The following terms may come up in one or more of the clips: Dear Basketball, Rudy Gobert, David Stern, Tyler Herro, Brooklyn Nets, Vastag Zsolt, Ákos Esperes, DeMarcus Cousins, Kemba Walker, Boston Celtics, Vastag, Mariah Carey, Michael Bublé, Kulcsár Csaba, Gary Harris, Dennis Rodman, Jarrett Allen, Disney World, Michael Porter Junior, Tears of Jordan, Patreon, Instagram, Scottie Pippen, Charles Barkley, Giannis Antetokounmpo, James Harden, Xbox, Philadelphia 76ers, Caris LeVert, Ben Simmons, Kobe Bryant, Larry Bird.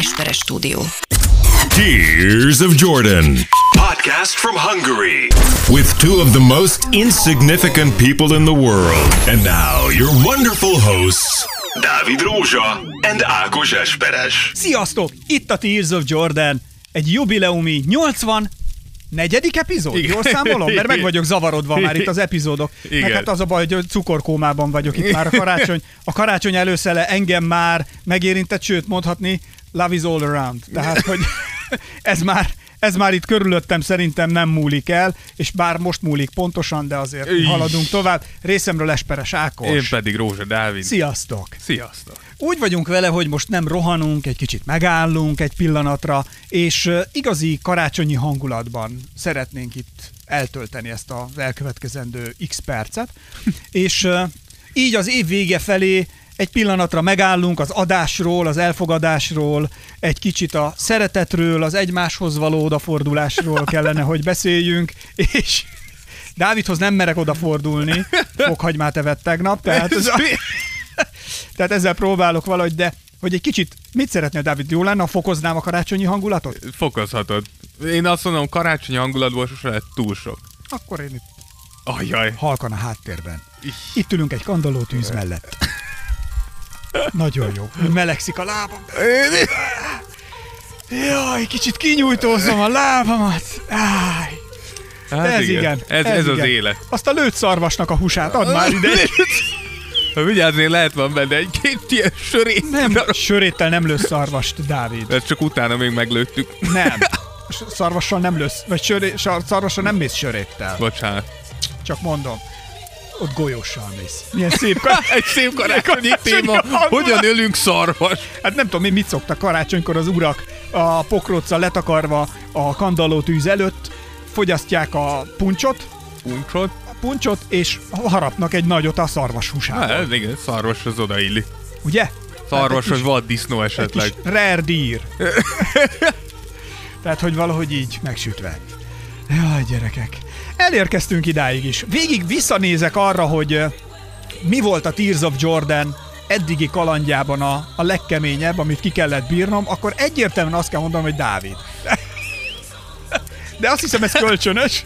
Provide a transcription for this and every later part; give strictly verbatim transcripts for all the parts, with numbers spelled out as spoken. Esperes Stúdió. Tears of Jordan podcast from Hungary with two of the most insignificant people in the world. And now your wonderful hosts, Dávid Rózsa and Ákos Esperes. Sziasztok! Itt a Tears of Jordan, egy jubileumi nyolcvan negyedik epizód? Igen. Jól számolom? Mert meg vagyok zavarodva már itt az epizódok. Igen. Meg hát az a baj, hogy cukorkómában vagyok itt már a karácsony. A karácsony előszele engem már megérintett, sőt mondhatni, love is all around. Tehát, hogy ez már, ez már itt körülöttem szerintem nem múlik el, és bár most múlik pontosan, de azért Ügy. haladunk tovább. Részemről Esperes Ákos. Én pedig Rózsa Dávid. Sziasztok! Sziasztok! Úgy vagyunk vele, hogy most nem rohanunk, egy kicsit megállunk egy pillanatra, és igazi karácsonyi hangulatban szeretnénk itt eltölteni ezt az elkövetkezendő X percet, és így az év vége felé egy pillanatra megállunk az adásról, az elfogadásról, egy kicsit a szeretetről, az egymáshoz való odafordulásról kellene, hogy beszéljünk, és Dávidhoz nem merek odafordulni, fokhagymát evett tegnap, tehát, ez a... tehát ezzel próbálok valahogy, de hogy egy kicsit, mit szeretnél, Dávid, jó lenne, ha fokoznám a karácsonyi hangulatot? Fokozhatod. Én azt mondom, karácsonyi hangulatból sose lehet túl sok. Akkor én itt Ajjaj. halkan a háttérben. Itt ülünk egy kandalló tűz mellett. Nagyon jó. Melegszik a lábam. Jaj, kicsit kinyújtózom a lábamat. Áj. Hát ez igen. igen. Ez, ez, ez igen. az élet. Azt a lőtt szarvasnak a húsát add már ide. Vigyázz, én lehet van benne egy-két ilyen sörét. Nem, söréttel nem lősz szarvast, Dávid. Ezt csak utána még meglőttük. Nem. Szarvassal nem lősz, vagy söré, szarvassal nem mész söréttel. Bocsánat. Csak mondom. Ott golyóssal mész. Milyen szép karácsony. Egy szép karácsonyi téma. Hogyan ölünk szarvas? Hát nem tudom, mit szoktak karácsonykor az urak a pokróccal letakarva a kandallótűz előtt, fogyasztják a puncsot. Puncsot? A puncsot, és harapnak egy nagyot a szarvas húsából. Na, igen, szarvas az odailli. Ugye? Szarvas, hát vaddisznó esetleg. Egy kis rare deer. Tehát, hogy valahogy így megsütve. Jaj, gyerekek. Elérkeztünk idáig is. Végig visszanézek arra, hogy mi volt a Tears of Jordan eddigi kalandjában a, a legkeményebb, amit ki kellett bírnom, akkor egyértelműen azt kell mondanom, hogy Dávid. De azt hiszem, ez kölcsönös.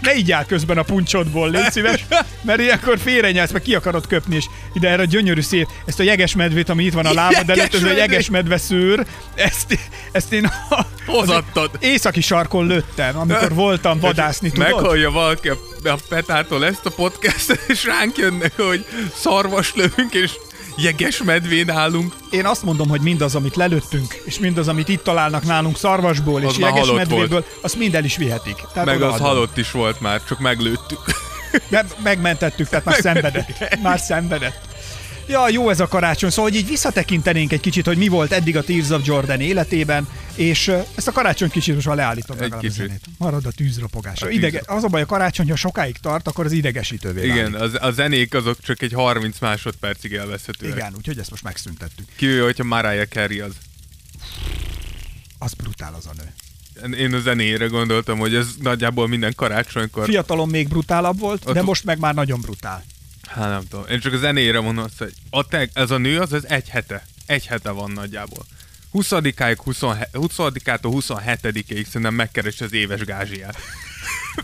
Ne így áll közben a puncsodból, légy szíves, mert ilyenkor félrenyelsz, meg ki akarod köpni, és ide erre gyönyörű szép, ezt a jegesmedvét, ami itt van a lábad előtt, ez egy jegesmedve szőr, ezt, ezt én a, hozadtad. Északi sarkon lőttem, amikor voltam vadászni, tudod? Meghallja valaki a, a Petától ezt a podcastet, és ránk jönnek, hogy szarvas lövünk, és jeges medvén állunk. Én azt mondom, hogy mindaz, amit lelőttünk, és mindaz, amit itt találnak nálunk szarvasból az és jeges medvéből, volt. Azt mind el is vihetik. Tehát meg odaadom. Az halott is volt már, csak meglőttük. De megmentettük, tehát már szenvedett. Már szenvedett. Ja, jó ez a karácsony. Szóval így visszatekintenénk egy kicsit, hogy mi volt eddig a Tears of Jordan életében, és ezt a karácsony kicsit most leállítom meg a zenét. Marad a tűzropogása. A Idege- az a baj, a karácsony, ha sokáig tart, akkor az idegesítővé válik. Igen, az, a zenék azok csak egy harminc másodpercig elveszhetőek. Igen, úgyhogy ezt most megszüntettük. Kívül, hogyha Mariah Carey az. Az brutál az a nő. Én a zenéjére gondoltam, hogy ez nagyjából minden karácsonykor. Fiatalon még brutálabb volt, a de t- most meg már nagyon brutál. Hát nem tudom. Én csak a zenére mondom azt, hogy a teg, ez a nő az, az egy hete. Egy hete van nagyjából. huszadikától huszonhetedikéig szerintem megkeres az éves gázsiát.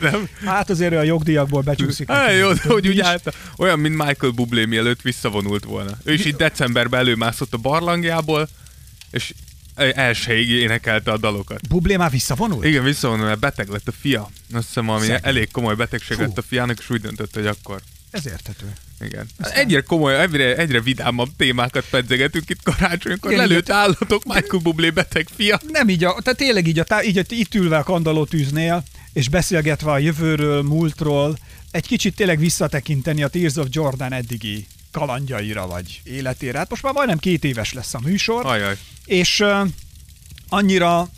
Nem? Hát azért a jogdíjakból becsúszik. Hát jó, hogy úgy állt, olyan, mint Michael Bublé, mielőtt visszavonult volna. Ő is itt decemberben előmászott a barlangjából, és elsőig énekelte a dalokat. Bublé már visszavonult? Igen, visszavonult, mert beteg lett a fia. Azt hiszem, ami elég komoly betegség Fú. lett a fiának, és úgy döntött, hogy akkor... Ez érthető. Igen. Aztán... Egyre komoly, egyre, egyre vidámabb témákat pedzegetünk itt karácsonykor. Lelőtt állatok, Michael Bublé beteg fia. Nem így, a, tehát tényleg így, a, így itt ülve a kandallótűznél, és beszélgetve a jövőről, múltról, egy kicsit tényleg visszatekinteni a Tears of Jordan eddigi kalandjaira vagy életére. Hát most már majdnem két éves lesz a műsor. Ajaj. És uh, annyira...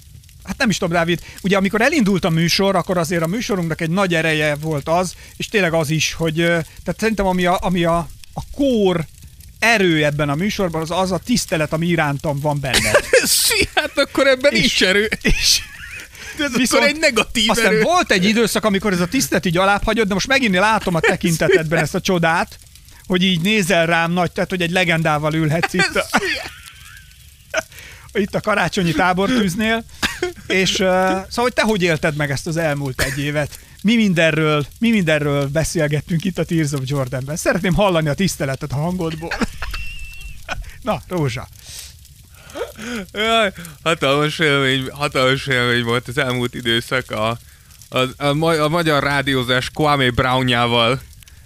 Hát nem is tudom, Dávid, ugye amikor elindult a műsor, akkor azért a műsorunknak egy nagy ereje volt az, és tényleg az is, hogy tehát szerintem ami a, ami a, a kór erő ebben a műsorban, az az a tisztelet, ami irántam van benne. Hát akkor ebben és, is erő. És, ez viszont akkor egy negatív aztán erő. Volt egy időszak, amikor ez a tisztelet így alább hagyott, de most megint látom a tekintetedben ezt a csodát, hogy így nézel rám nagy, tehát hogy egy legendával ülhetsz itt. itt a karácsonyi tábortűznél, és uh, szóval, hogy te hogy élted meg ezt az elmúlt egy évet? Mi mindenről, mi mindenről beszélgettünk itt a Tears of Jordanben. Szeretném hallani a tiszteletet a hangodból. Na, Rózsa. Jaj, hatalmas élmény, hatalmas élmény volt az elmúlt időszak a, a, a, ma, a magyar rádiózás Kwame Brownjával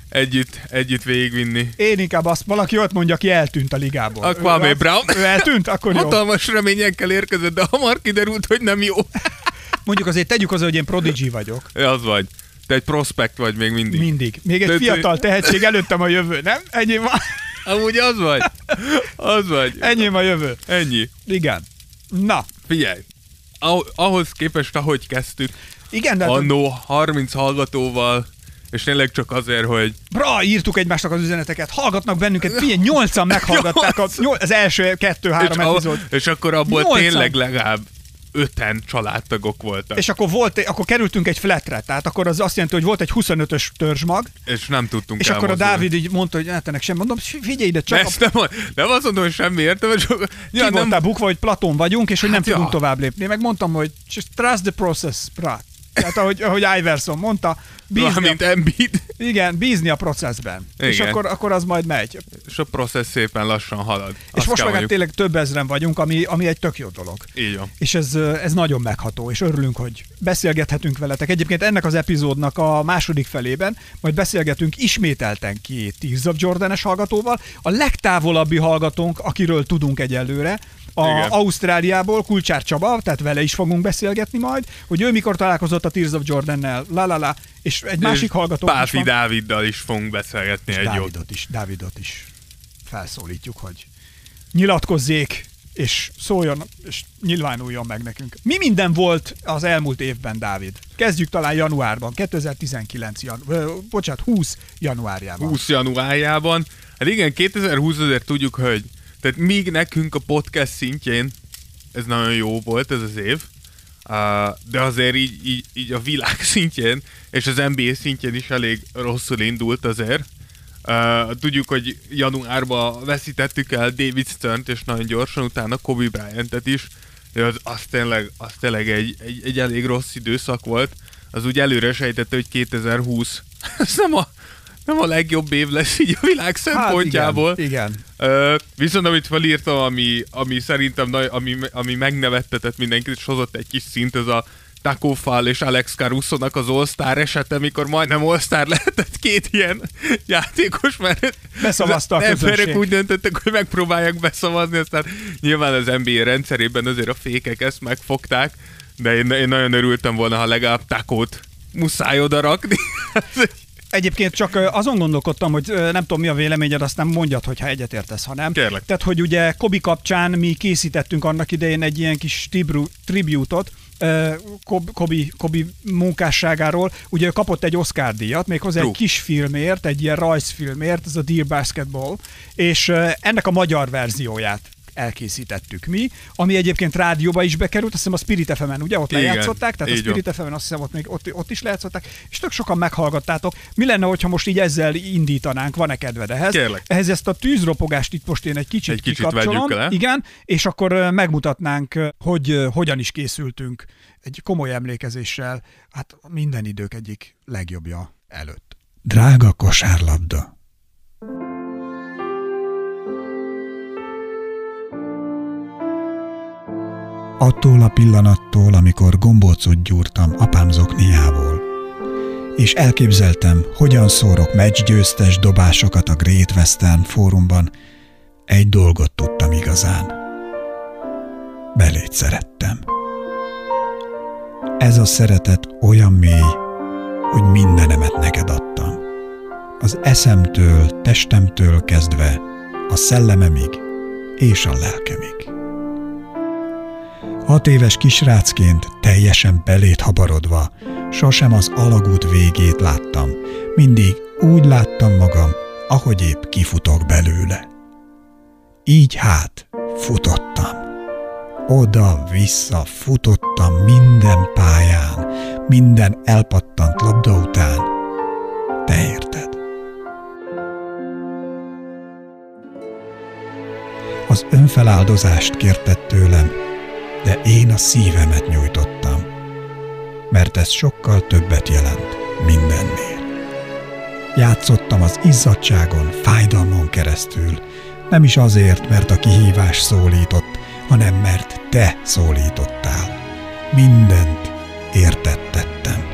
együtt, együtt végigvinni. Én inkább azt, valaki ott mondja, aki eltűnt a ligából. A Kwame ő, Brown. Ő eltűnt, akkor jó. Hatalmas reményekkel érkezett, de hamar kiderült, hogy nem jó. Mondjuk azért tegyük hozzá, hogy én prodigy vagyok. Az vagy. Te egy prospekt vagy még mindig. Mindig. Még egy Te fiatal tehetség előttem a jövő, nem? Ennyi van. Amúgy az vagy. Az vagy. Ennyi a jövő. Ennyi. Igen. Na. Figyelj. Ahhoz képest, ahogy kezdtük. Igen, de... Annó harminc hallgatóval, és tényleg csak azért, hogy... Bra, írtuk egymásnak az üzeneteket, hallgatnak bennünket, figyelj, nyolcan meghallgatták a, nyolc, az első kettő-három epizód. A, és akkor abból nyolcan. Tényleg legalább öten családtagok voltak. És akkor volt, akkor kerültünk egy fletre, tehát akkor az azt jelenti, hogy volt egy huszonötös törzsmag. És nem tudtunk És elmozdulni. Akkor a Dávid így mondta, hogy hát ennek sem, mondom, figyelj ide csak. Ezt a... nem, nem azt mondom, hogy semmi értelme, csak... Ki ja, voltál nem... bukva, hogy Platón vagyunk, és hogy hát nem ja. tudunk tovább lépni. Meg mondtam, hogy just trust the process, brá. Tehát ahogy, ahogy Iverson mondta, bízni a... Embiid. Igen, bízni a processben. Igen. És akkor, akkor az majd megy. És a process szépen lassan halad. És azt most meg hát tényleg több ezren vagyunk, ami, ami egy tök jó dolog. Így van. És ez, ez nagyon megható, és örülünk, hogy beszélgethetünk veletek. Egyébként ennek az epizódnak a második felében majd beszélgetünk ismételten két Tears of Jordan-es hallgatóval. A legtávolabbi hallgatónk, akiről tudunk egyelőre, A Igen. Ausztráliából, Kulcsár Csaba, tehát vele is fogunk beszélgetni majd, hogy ő mikor találkozott a Tears of Jordan-nel, la la la, és egy és másik hallgató is Pálfi Dáviddal is fogunk beszélgetni egy jót. Is, Dávidot is felszólítjuk, hogy nyilatkozzék, és szóljon, és nyilvánuljon meg nekünk. Mi minden volt az elmúlt évben, Dávid? Kezdjük talán januárban, kétezer-tizenkilenc, janu- bocsánat, húsz januárjában. húsz januárjában. Hát igen, kétezer-húsz azért tudjuk, hogy tehát míg nekünk a podcast szintjén ez nagyon jó volt ez az év, de azért így, így, így a világ szintjén és az en bé á szintjén is elég rosszul indult azért. Tudjuk, hogy januárban veszítettük el David Stern-t, és nagyon gyorsan utána Kobe Bryantet is. Az, az tényleg, az tényleg egy, egy, egy elég rossz időszak volt. Az úgy előre sejtette, hogy kétezer-húsz. Ez nem a... Nem a legjobb év lesz így a világ szempontjából. Hát igen, igen. Uh, viszont amit felírtam, ami, ami szerintem ami, ami megnevette mindenkit, és hozott egy kis szint, ez a Taco Fall és Alex Caruso-nak az All-Star esete, mikor majdnem All-Star lehetett két ilyen játékos, mert beszavazta a emberek úgy döntöttek, hogy megpróbálják beszavazni, aztán nyilván az en bé á rendszerében azért a fékek ezt megfogták, de én, én nagyon örültem volna, ha legalább Takót muszáj oda rakni. Egyébként csak azon gondolkodtam, hogy nem tudom, mi a véleményed, aztán mondjad, hogyha egyetértesz, ha nem. Kérlek. Tehát, hogy ugye Kobe kapcsán mi készítettünk annak idején egy ilyen kis tibru, tribute-ot Kobe, Kobe munkásságáról. Ugye kapott egy Oscar-díjat, méghozzá egy kis filmért, egy ilyen rajzfilmért, ez a Dear Basketball, és ennek a magyar verzióját elkészítettük mi, ami egyébként rádióba is bekerült, azt hiszem a Spirit ef em-en, ugye? Ott igen, lejátszották, tehát a Spirit ef em-en azt hiszem ott, még, ott, ott is lejátszották, és tök sokan meghallgattátok. Mi lenne, hogyha most így ezzel indítanánk? Van-e kedved ehhez? Kérlek. Ehhez ezt a tűzropogást itt most én egy kicsit, egy kicsit kikapcsolom. Le. Igen, és akkor megmutatnánk, hogy hogyan is készültünk egy komoly emlékezéssel, hát minden idők egyik legjobbja előtt. Drága kosárlabda! Attól a pillanattól, amikor gombócot gyúrtam apám zokniából, és elképzeltem, hogyan szórok meccsgyőztes dobásokat a Great Western Forumban, egy dolgot tudtam igazán. Beléd szerettem. Ez a szeretet olyan mély, hogy mindenemet neked adtam. Az eszemtől, testemtől kezdve, a szellememig és a lelkemig. Hat éves kisrácként, teljesen belét habarodva, sosem az alagút végét láttam, mindig úgy láttam magam, ahogy épp kifutok belőle. Így hát futottam. Oda-vissza futottam minden pályán, minden elpattant labda után. Te érted. az önfeláldozást kérted tőlem, de én a szívemet nyújtottam, mert ez sokkal többet jelent mindennél. Játszottam az izzadságon, fájdalmon keresztül, nem is azért, mert a kihívás szólított, hanem mert te szólítottál. Mindent értettettem.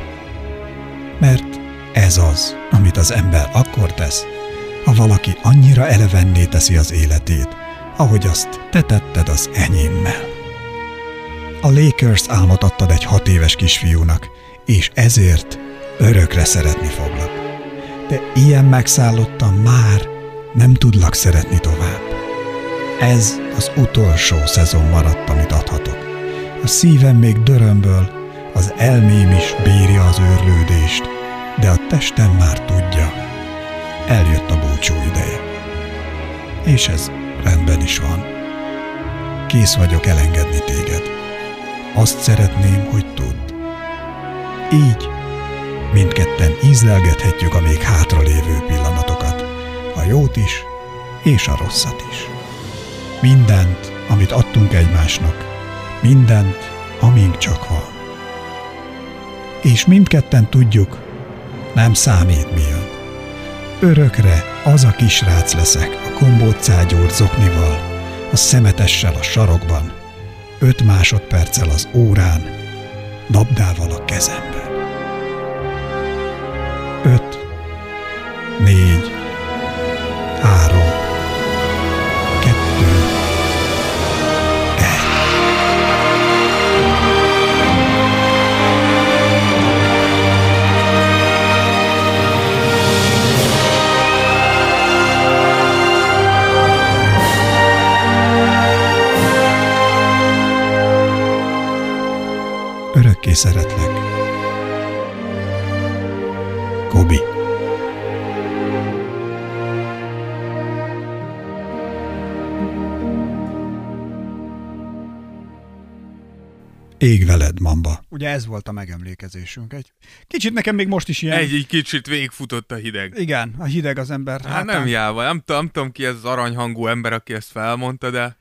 Mert ez az, amit az ember akkor tesz, ha valaki annyira elevenné teszi az életét, ahogy azt te tetted az enyémmel. A Lakers álmot adtad egy hat éves kisfiúnak, és ezért örökre szeretni foglak. De ilyen megszállottan már nem tudlak szeretni tovább. Ez az utolsó szezon maradt, amit adhatok. A szívem még dörömböl, az elmém is bírja az őrlődést, de a testem már tudja. Eljött a búcsú ideje. És ez rendben is van. Kész vagyok elengedni téged. Azt szeretném, hogy tudd. Így mindketten ízlelgethetjük a még hátralévő pillanatokat, a jót is, és a rosszat is. Mindent, amit adtunk egymásnak, mindent, amink csak van. És mindketten tudjuk, nem számít mi jön. Örökre az a kisrác leszek a gombócágyúrt zoknival, a szemetessel a sarokban, öt másodperccel az órán, labdával a kezemben. Öt, négy, három, kettő, egy. Örökké szeretlek. Kobi. Ég veled, mamba. Ugye ez volt a megemlékezésünk. Egy kicsit nekem még most is ilyen... Egy, egy kicsit végigfutott a hideg. Igen, a hideg az ember. Hát nem járva, nem tudom ki ez az aranyhangú ember, aki ezt felmondta, de...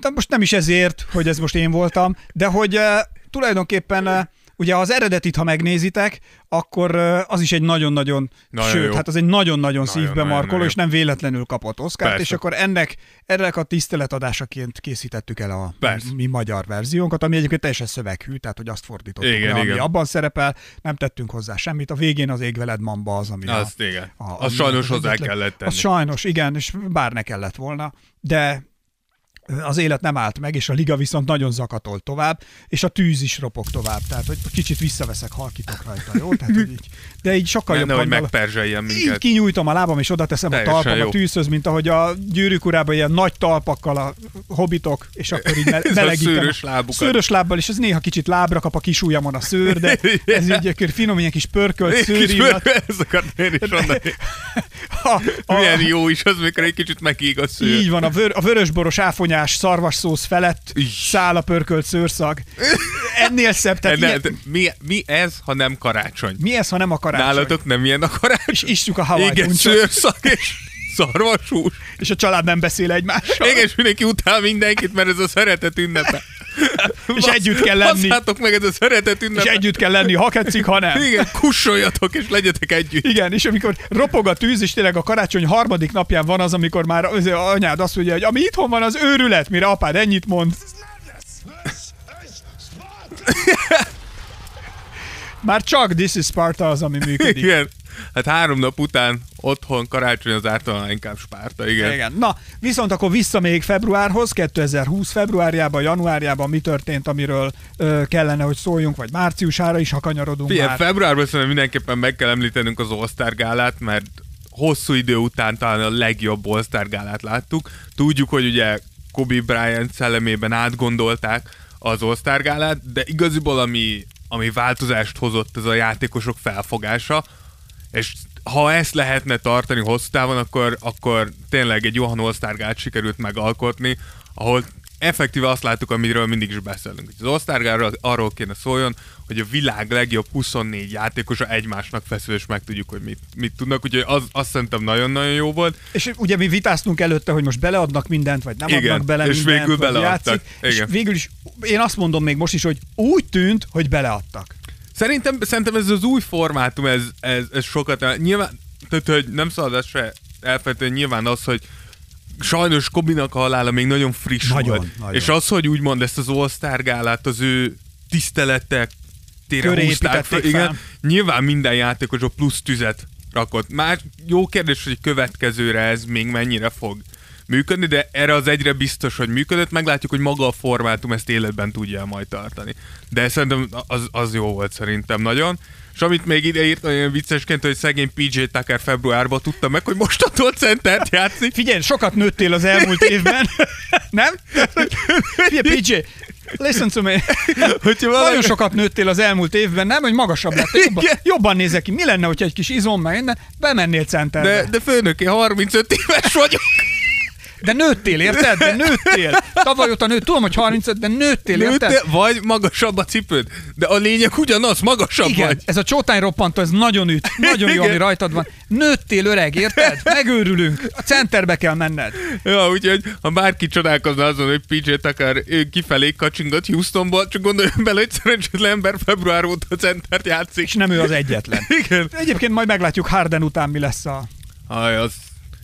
de... Most nem is ezért, hogy ez most én voltam, de hogy uh, tulajdonképpen... Uh, Ugye az eredetit, ha megnézitek, akkor az is egy nagyon-nagyon, nagyon sőt, jó. hát az egy nagyon-nagyon szívbe nagyon, markoló, nagyon, és nem véletlenül kapott Oscart, Persze. és akkor ennek, ennek a tiszteletadásaként készítettük el a Persze. mi magyar verziónkat, ami egyébként teljesen szöveghű, tehát hogy azt fordítottuk, igen, le, igen. ami abban szerepel, nem tettünk hozzá semmit, a végén az Ég veled, mamba az, ami Azt, a, igen. a, a, azt sajnos hozzá kellett tenni. Azt sajnos, igen, és bár ne kellett volna, de... Az élet nem állt meg, és a liga viszont nagyon zakatolt tovább, és a tűz is ropog tovább. Tehát, hogy kicsit visszaveszek, halkítok rajta, jó? Tehát, hogy így, de így sokkal jobban... Hogy megperzseljen minket. Így kinyújtom a lábam, és oda teszem Teljesen a talpam jó. a tűzhöz, mint ahogy a Gyűrűk Urában ilyen nagy talpakkal a hobitok, és akkor így melegítem. Szőrös lábukat. Szőrös lábbal, és ez néha kicsit lábra kap a kis ujjamon a szőr, de ez így akkor finom, ilyen kis pörkölt szőrillat. Ezeket én is mondani. Milyen jó is az, mikor egy kicsit megíg a szőr. Így van, a, vör, a vörösboros áfonyás szarvasszósz felett száll a pörkölt szőrszag. Ennél szebb. Tehát Enne, ilyen... mi, mi ez, ha nem karácsony? Mi ez, ha nem a karácsony? Nálatok nem ilyen a karácsony? És isszuk a hawaii Igen, uncsot. Szőrszag és szarvasús. És a család nem beszél egymással. Igen, és mindenki utál mindenkit, mert ez a szeretet ünnepe. És együtt kell lenni. Basszátok meg, ez a szeretet ünnepe. És együtt kell lenni, ha ketszik, ha nem. Igen, kussoljatok, és legyetek együtt. Igen, és amikor ropog a tűz, és tényleg a karácsony harmadik napján van az, amikor már az anyád azt mondja, hogy ami itthon van, az őrület, mire apád ennyit mond. Már csak This is Sparta az, ami működik. Igen. Hát három nap után otthon karácsony az általán inkább Spárta, igen. igen. Na, viszont akkor vissza még februárhoz, kétezer-húsz februárjában, januárjában mi történt, amiről ö, kellene, hogy szóljunk, vagy márciusára is, ha kanyarodunk Fé, már. Februárban szerintem mindenképpen meg kell említenünk az All-Star gálát, mert hosszú idő után talán a legjobb All-Star gálát láttuk. Tudjuk, hogy ugye Kobe Bryant szellemében átgondolták az All-Star gálát, de igaziból ami, ami változást hozott, ez a játékosok felfogása, és ha ezt lehetne tartani hosszú távon, akkor, akkor tényleg egy Johan All-Star gálát sikerült megalkotni, ahol effektíve azt láttuk, amiről mindig is beszélünk. Az All-Star arról kéne szóljon, hogy a világ legjobb huszonnégy játékosa egymásnak feszül, és megtudjuk, hogy mit, mit tudnak. Úgyhogy az, azt szerintem nagyon-nagyon jó volt. És ugye mi vitáztunk előtte, hogy most beleadnak mindent, vagy nem igen, adnak bele és mindent, végül beleadtak. És végül is, én azt mondom még most is, hogy úgy tűnt, hogy beleadtak. Szerintem, szerintem ez az új formátum, ez, ez, ez sokat... Nyilván, tehát, hogy nem szabad ezt se elfelejteni, nyilván az, hogy sajnos Kobinak a halála még nagyon friss nagyon, volt. Nagyon. És az, hogy úgymond ezt az All-Star gálát az ő tiszteletek tére húzták fel. Igen, nyilván minden játékosok plusz tüzet rakott. Már jó kérdés, hogy következőre ez még mennyire fog működni, de erre az egyre biztos, hogy működött. Meglátjuk, hogy maga a formátum ezt életben tudja majd tartani. De szerintem az, az jó volt szerintem nagyon. És amit még ide írt olyan viccesként, hogy szegény pé jé Tucker februárban tudta meg, hogy mostantól centert játszik. Figyelj, sokat nőttél az elmúlt évben. Nem? Figyelj, pé jé, listen to me. Hogyha valami... Nagyon sokat nőttél az elmúlt évben, nem? Hogy magasabb lett. Jobban, jobban nézek ki. Mi lenne, hogyha egy kis izom meg innen? Bemennél centerbe. De, de főnöké, harmincöt éves vagyok. De nőttél, érted? De nőttél. Tavaly óta nőtt, tudom, hogy harmincöt, de nőttél, érted? Nőttél, vagy magasabb a cipőd. De a lényeg ugyanaz, magasabb igen, vagy. Ez a csótány roppantó, ez nagyon üt. Nagyon jó, igen. Ami rajtad van. Nőttél, öreg, érted? Megőrülünk. A centerbe kell menned. Ja, úgyhogy ha bárki csodálkozna azon, hogy pé jé Tucker kifelé kacsingat Houstonból, csak gondoljon bele, hogy szerencsétlen ember február óta a centert játszik. És nem ő az egyetlen. Igen. Egyébként majd meglátjuk Harden után mi lesz a... Aj, az...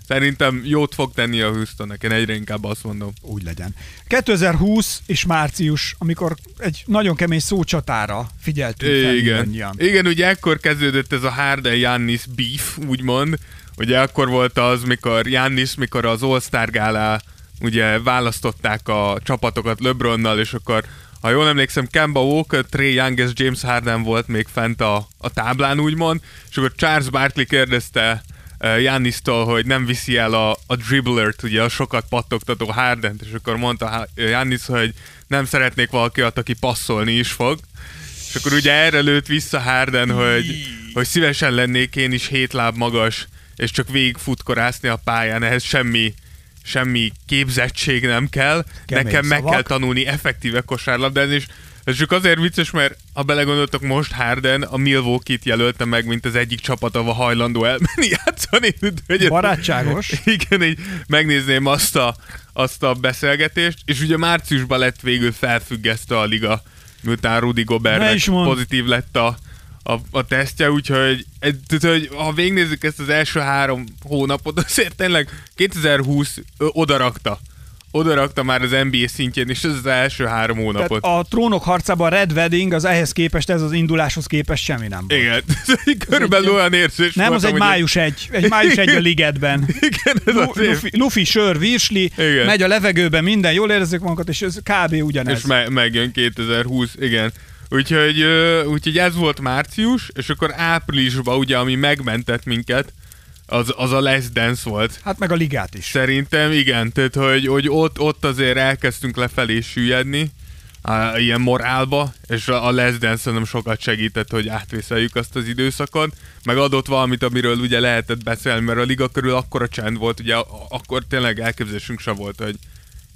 Szerintem jót fog tenni a Houstonnak, én egyre inkább azt mondom. Úgy legyen. kétezer-húsz és március, amikor egy nagyon kemény szócsatára figyeltünk. Igen, Igen ugye ekkor kezdődött ez a Harden-Giannis beef, úgymond. Ugye akkor volt az, mikor Giannis, mikor az All-Star gálá ugye választották a csapatokat LeBronnal, és akkor, ha jól emlékszem, Kemba Walker, Trae Young és James Harden volt még fent a, a táblán, úgymond. És akkor Charles Barkley kérdezte Giannistól, hogy nem viszi el a, a dribblert, ugye a sokat pattogtató Hardent, és akkor mondta Giannis, hogy nem szeretnék valaki ott, aki passzolni is fog. És akkor ugye erre lőtt vissza Harden, hogy, hogy szívesen lennék én is hét láb magas, és csak végig futkorászni a pályán, ehhez semmi, semmi képzettség nem kell. Kemény nekem szavak. Meg kell tanulni effektíve kosárlabdázni, és ez csak azért vicces, mert ha belegondoltok, most Harden a Milwaukee-t jelölte meg, mint az egyik csapat, ahol hajlandó elmenni játszani. Barátságos. Igen, így megnézném azt a, azt a beszélgetést, és ugye márciusban lett végül felfüggesztve a liga, miután Rudy Gobertnek pozitív lett a, a, a tesztje, úgyhogy hogy, ha végignézzük ezt az első három hónapot, azért tényleg kétezer-húsz odarakta. Oda rakta már az en bé á szintjén, és ez az első három hónapot. Tehát a trónok harcában Red Wedding, az ehhez képest, ez az induláshoz képest semmi nem volt. Igen, körülbelül olyan érzés. Nem, az egy május egy, egy május egy a ligetben. Igen, ez Lu- az Luffy, Luffy, sör, virsli, igen. Megy a levegőben minden, jól érezzük magunkat, és ez kb. Ugyanez. És me- megjön kétezer-húsz, igen. Úgyhogy, úgyhogy ez volt március, és akkor áprilisban, ugye, ami megmentett minket, Az, az a Let's Dance volt. Hát meg a ligát is. Szerintem igen, tehát hogy, hogy ott, ott azért elkezdtünk lefelé süllyedni, a, ilyen morálba, és a, a Let's Dance nem sokat segített, hogy átvészeljük azt az időszakon, meg adott valamit, amiről ugye lehetett beszélni, mert a liga körül akkora csend volt, ugye akkor tényleg elképzelésünk sem volt, hogy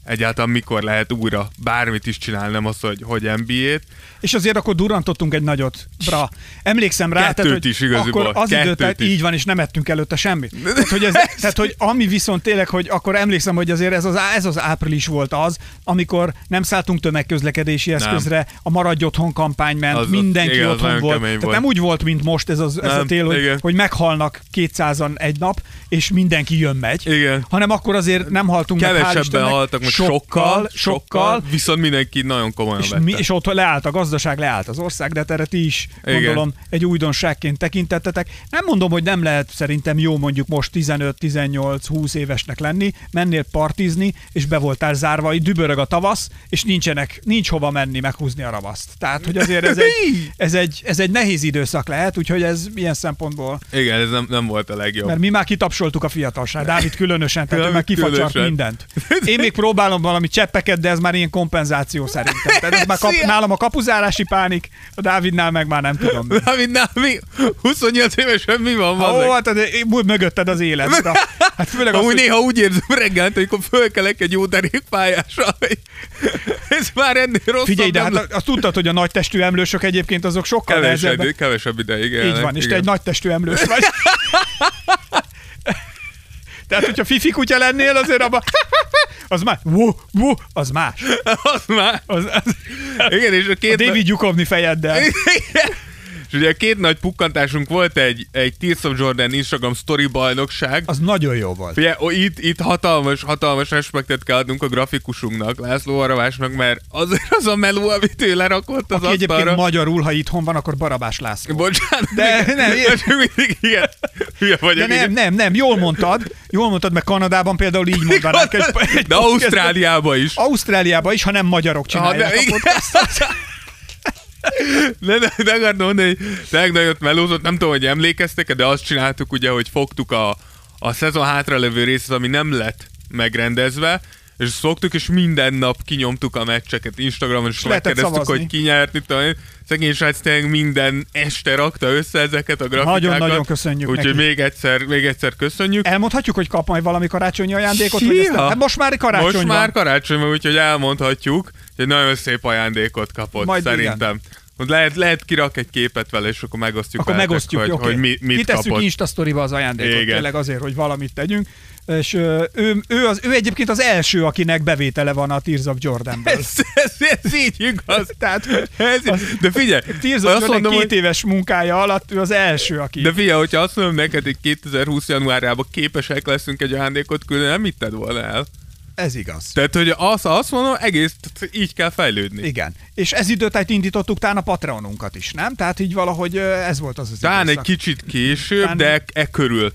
egyáltalán mikor lehet újra bármit is csinálni, nem az, hogy, hogy en bé á-t. És azért akkor durrantottunk egy nagyot. Bra. Emlékszem rá, tehát, hogy is akkor az időt így van, és nem ettünk előtte semmit. Tehát hogy, ez, tehát, hogy ami viszont tényleg, hogy akkor emlékszem, hogy azért ez az, ez az április volt az, amikor nem szálltunk tömegközlekedési eszközre, nem. A Maradj Otthon kampány ment, az mindenki igen, otthon az volt. Tehát volt. Nem úgy volt, mint most ez, az, ez nem, a tél, hogy, hogy meghalnak kétszázan egy nap, és mindenki jön-megy, igen. Hanem akkor azért nem haltunk meg, hál' Istennek, haltak most. Sokkal, sokkal. Viszont mindenki nagyon komolyan és vette. Mi, és ott leállt a gazdaság, leállt az ország, de erre ti is, igen. Gondolom, egy újdonságként tekintettetek. Nem mondom, hogy nem lehet szerintem jó mondjuk most tizenöt, tizennyolc, húsz évesnek lenni, mennél partizni, és be voltál zárva, így dübörög a tavasz, és nincsenek, nincs hova menni meghúzni a ravaszt. Tehát, hogy azért ez egy, ez egy, ez egy nehéz időszak lehet, úgyhogy ez ilyen szempontból... Igen, ez nem, nem volt a legjobb. Mert mi már kitapsoltuk a fiatalság. Dávid különösen, tehát ő már kifacsart mindent. Én még próbál találom valami cseppeket, de ez már ilyen kompenzáció szerintem. Tehát ez már kap, nálam a kapuzárási pánik, a Dávidnál meg már nem tudom. Meg. Dávidnál mi? huszonnyolc évesen mi van? Ha, ó, hát úgy mögötted az élet. Na, hát főleg az, hogy... Néha úgy érzem reggel, amikor fölkelek egy jó derékpályásra. Ez már ennél rosszabb. Figyelj, de hát azt tudtad, hogy a nagy testű emlősök egyébként azok sokkal kevesebb, nehezebben. Kevesebb ideig. Így van, igen. És te egy nagy testű emlős vagy. Tehát, hogyha fifi kutya lennél, azért abban... Az más. Woo, woo, az más. Az más. Az, az... Igen, és a két... A David Gyukovni fejeddel. Igen. És ugye a két nagy pukkantásunk volt egy, egy Tears of Jordan Instagram story bajnokság. Az nagyon jó volt. Ugye, ó, itt, itt hatalmas, hatalmas respektet kell adnunk a grafikusunknak, László Arabásnak, mert az, az a meló, amit ő lerakott az asztalra. Aki egyébként magyarul, ha itthon van, akkor Barabás László. Bocsánat. De igen. Nem, igen. De nem, nem, nem, jól mondtad, jól mondtad, mert Kanadában például így mondanák. Egy, egy de Ausztráliában is. Ausztráliában is, ha nem magyarok csinálják a podcastot. De, de, de akartam mondani, hogy tegnap melózott, nem tudom, hogy emlékeztek-e, de azt csináltuk ugye, hogy fogtuk a, a szezon hátralevő részét, ami nem lett megrendezve, és szoktuk, és minden nap kinyomtuk a meccseket Instagramon, és megkérdeztük, hogy ki nyert, itt a szegény srác tényleg minden este rakta össze ezeket a grafikákat. Nagyon-nagyon köszönjük neki. Úgyhogy még egyszer, még egyszer köszönjük. Elmondhatjuk, hogy kap majd valami karácsonyi ajándékot? Vagy ezt, hát most már karácsony most van. Most már karácsony van, úgyhogy elmondhatjuk, hogy nagyon szép ajándékot kapott majd szerintem. Igen. Lehet, lehet kirak egy képet vele, és akkor megosztjuk, akkor veletek, megosztjuk hogy, okay. hogy mi, mit Kitesszük kapott. Insta sztoriba az ajándékot, igen. Tényleg azért, hogy valamit tegyünk. És ő, ő, az, ő egyébként az első, akinek bevétele van a Tears of Jordanből. Ez, ez, ez így igaz. Tehát, ez, az, de figyelj! Tears of Jordan mondom, két éves munkája alatt ő az első, aki... De figyelj, hogyha azt mondom neked, hogy kétezer-húsz januárjában képesek leszünk egy ajándékot küldeni, nem itted volna el. Ez igaz. Tehát, hogy azt, azt mondom, egész így kell fejlődni. Igen. És ez időtájt indítottuk tán a Patreonunkat is, nem? Tehát így valahogy ez volt az az időszak. Tán egy kicsit később, tán... de e körül.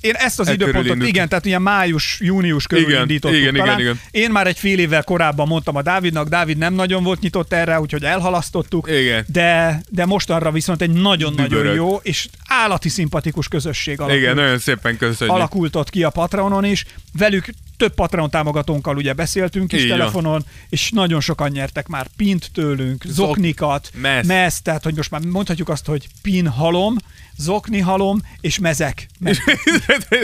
Én ezt az e időpontot, igen, tehát ilyen május-június körül igen, indítottuk igen, talán. Igen, igen. Én már egy fél évvel korábban mondtam a Dávidnak, Dávid nem nagyon volt nyitott erre, úgyhogy elhalasztottuk, igen. De, de mostanra viszont egy nagyon-nagyon jó és állati szimpatikus közösség alakult. Igen, nagyon szépen köszönjük. Alakult ott ki a Patreonon is. Velük több Patreon támogatónkkal ugye beszéltünk is telefonon, és nagyon sokan nyertek már pint tőlünk, zoknikat, mez, tehát hogy most már mondhatjuk azt, hogy pin halom, zokni halom, és mezek.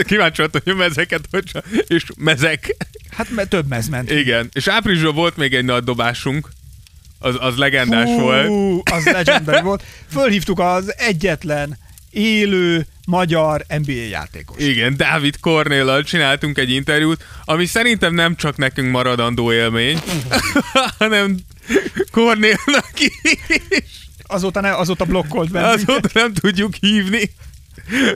Kíváncsi voltam, hogy mezeket, és mezek. Hát mert több mez ment. Igen, és áprilisban volt még egy nagy dobásunk, az, az legendás Hú, volt. Az legendás volt. Fölhívtuk az egyetlen élő magyar en bé á játékos. Igen, Dávid Kornéllal csináltunk egy interjút, ami szerintem nem csak nekünk maradandó élmény, hanem Kornélnak is. Azóta, ne, azóta blokkolt bennünket. Azóta nem tudjuk hívni,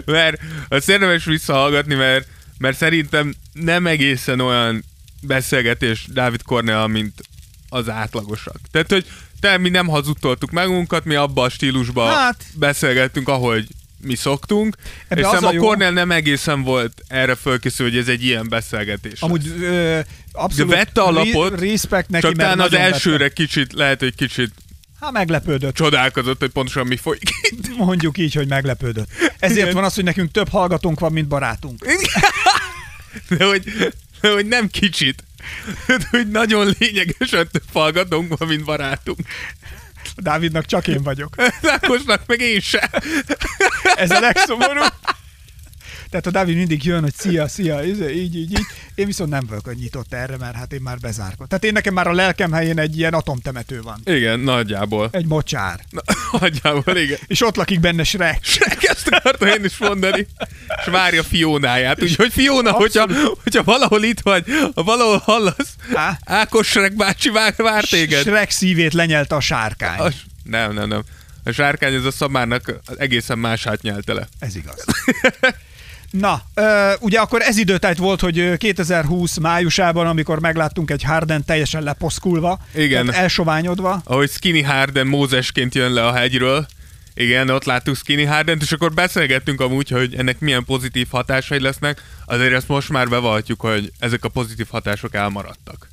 mert azt érdemes visszahallgatni, mert, mert szerintem nem egészen olyan beszélgetés Dávid Kornéllal, mint az átlagosak. Tehát, hogy te, mi nem hazudtoltuk magunkat, mi abban a stílusban hát... beszélgettünk, ahogy mi szoktunk, ebbe és szerintem a Kornél nem egészen volt erre fölkészül, hogy ez egy ilyen beszélgetés. Amúgy ö, abszolút vette a lapot, respekt neki, csak talán az elsőre vette. Kicsit, lehet, hogy kicsit hát meglepődött. Csodálkozott, hogy pontosan mi folyik itt. Mondjuk így, hogy meglepődött. Ezért igen. Van az, hogy nekünk több hallgatónk van, mint barátunk. De hogy, de hogy nem kicsit. De hogy nagyon lényegesen több hallgatónk van, mint barátunk. A Dávidnak csak én vagyok. Ákosnak meg én sem. Ez a legszomorúbb. Tehát a Dávid mindig jön, hogy szia, szia, így, így, így. Én viszont nem vagyok nyitott erre, mert hát én már bezárkodtam. Tehát én nekem már a lelkem helyén egy ilyen atomtemető van. Igen, nagyjából. Egy mocsár. Na, nagyjából, igen. És ott lakik benne Shrek. Shrek, ezt akartam én is mondani. És várja Fionáját. Úgyhogy Fiona, hogyha, hogyha valahol itt vagy, ha valahol hallasz, Há? Ákos Shrek bácsi vár, vár téged. Shrek szívét lenyelte a sárkány. A, nem, nem, nem. A sárkány ez a szamárnak egészen mását nyelte le. Ez igaz. Na, ugye akkor ez időtájt volt, hogy kétezer-húsz májusában, amikor megláttunk egy Harden teljesen leposzkulva, igen. Elsoványodva. Ahogy Skinny Harden Mózesként jön le a hegyről, igen, ott láttuk Skinny Hardent, és akkor beszélgettünk amúgy, hogy ennek milyen pozitív hatásai lesznek, azért ezt most már bevallhatjuk, hogy ezek a pozitív hatások elmaradtak.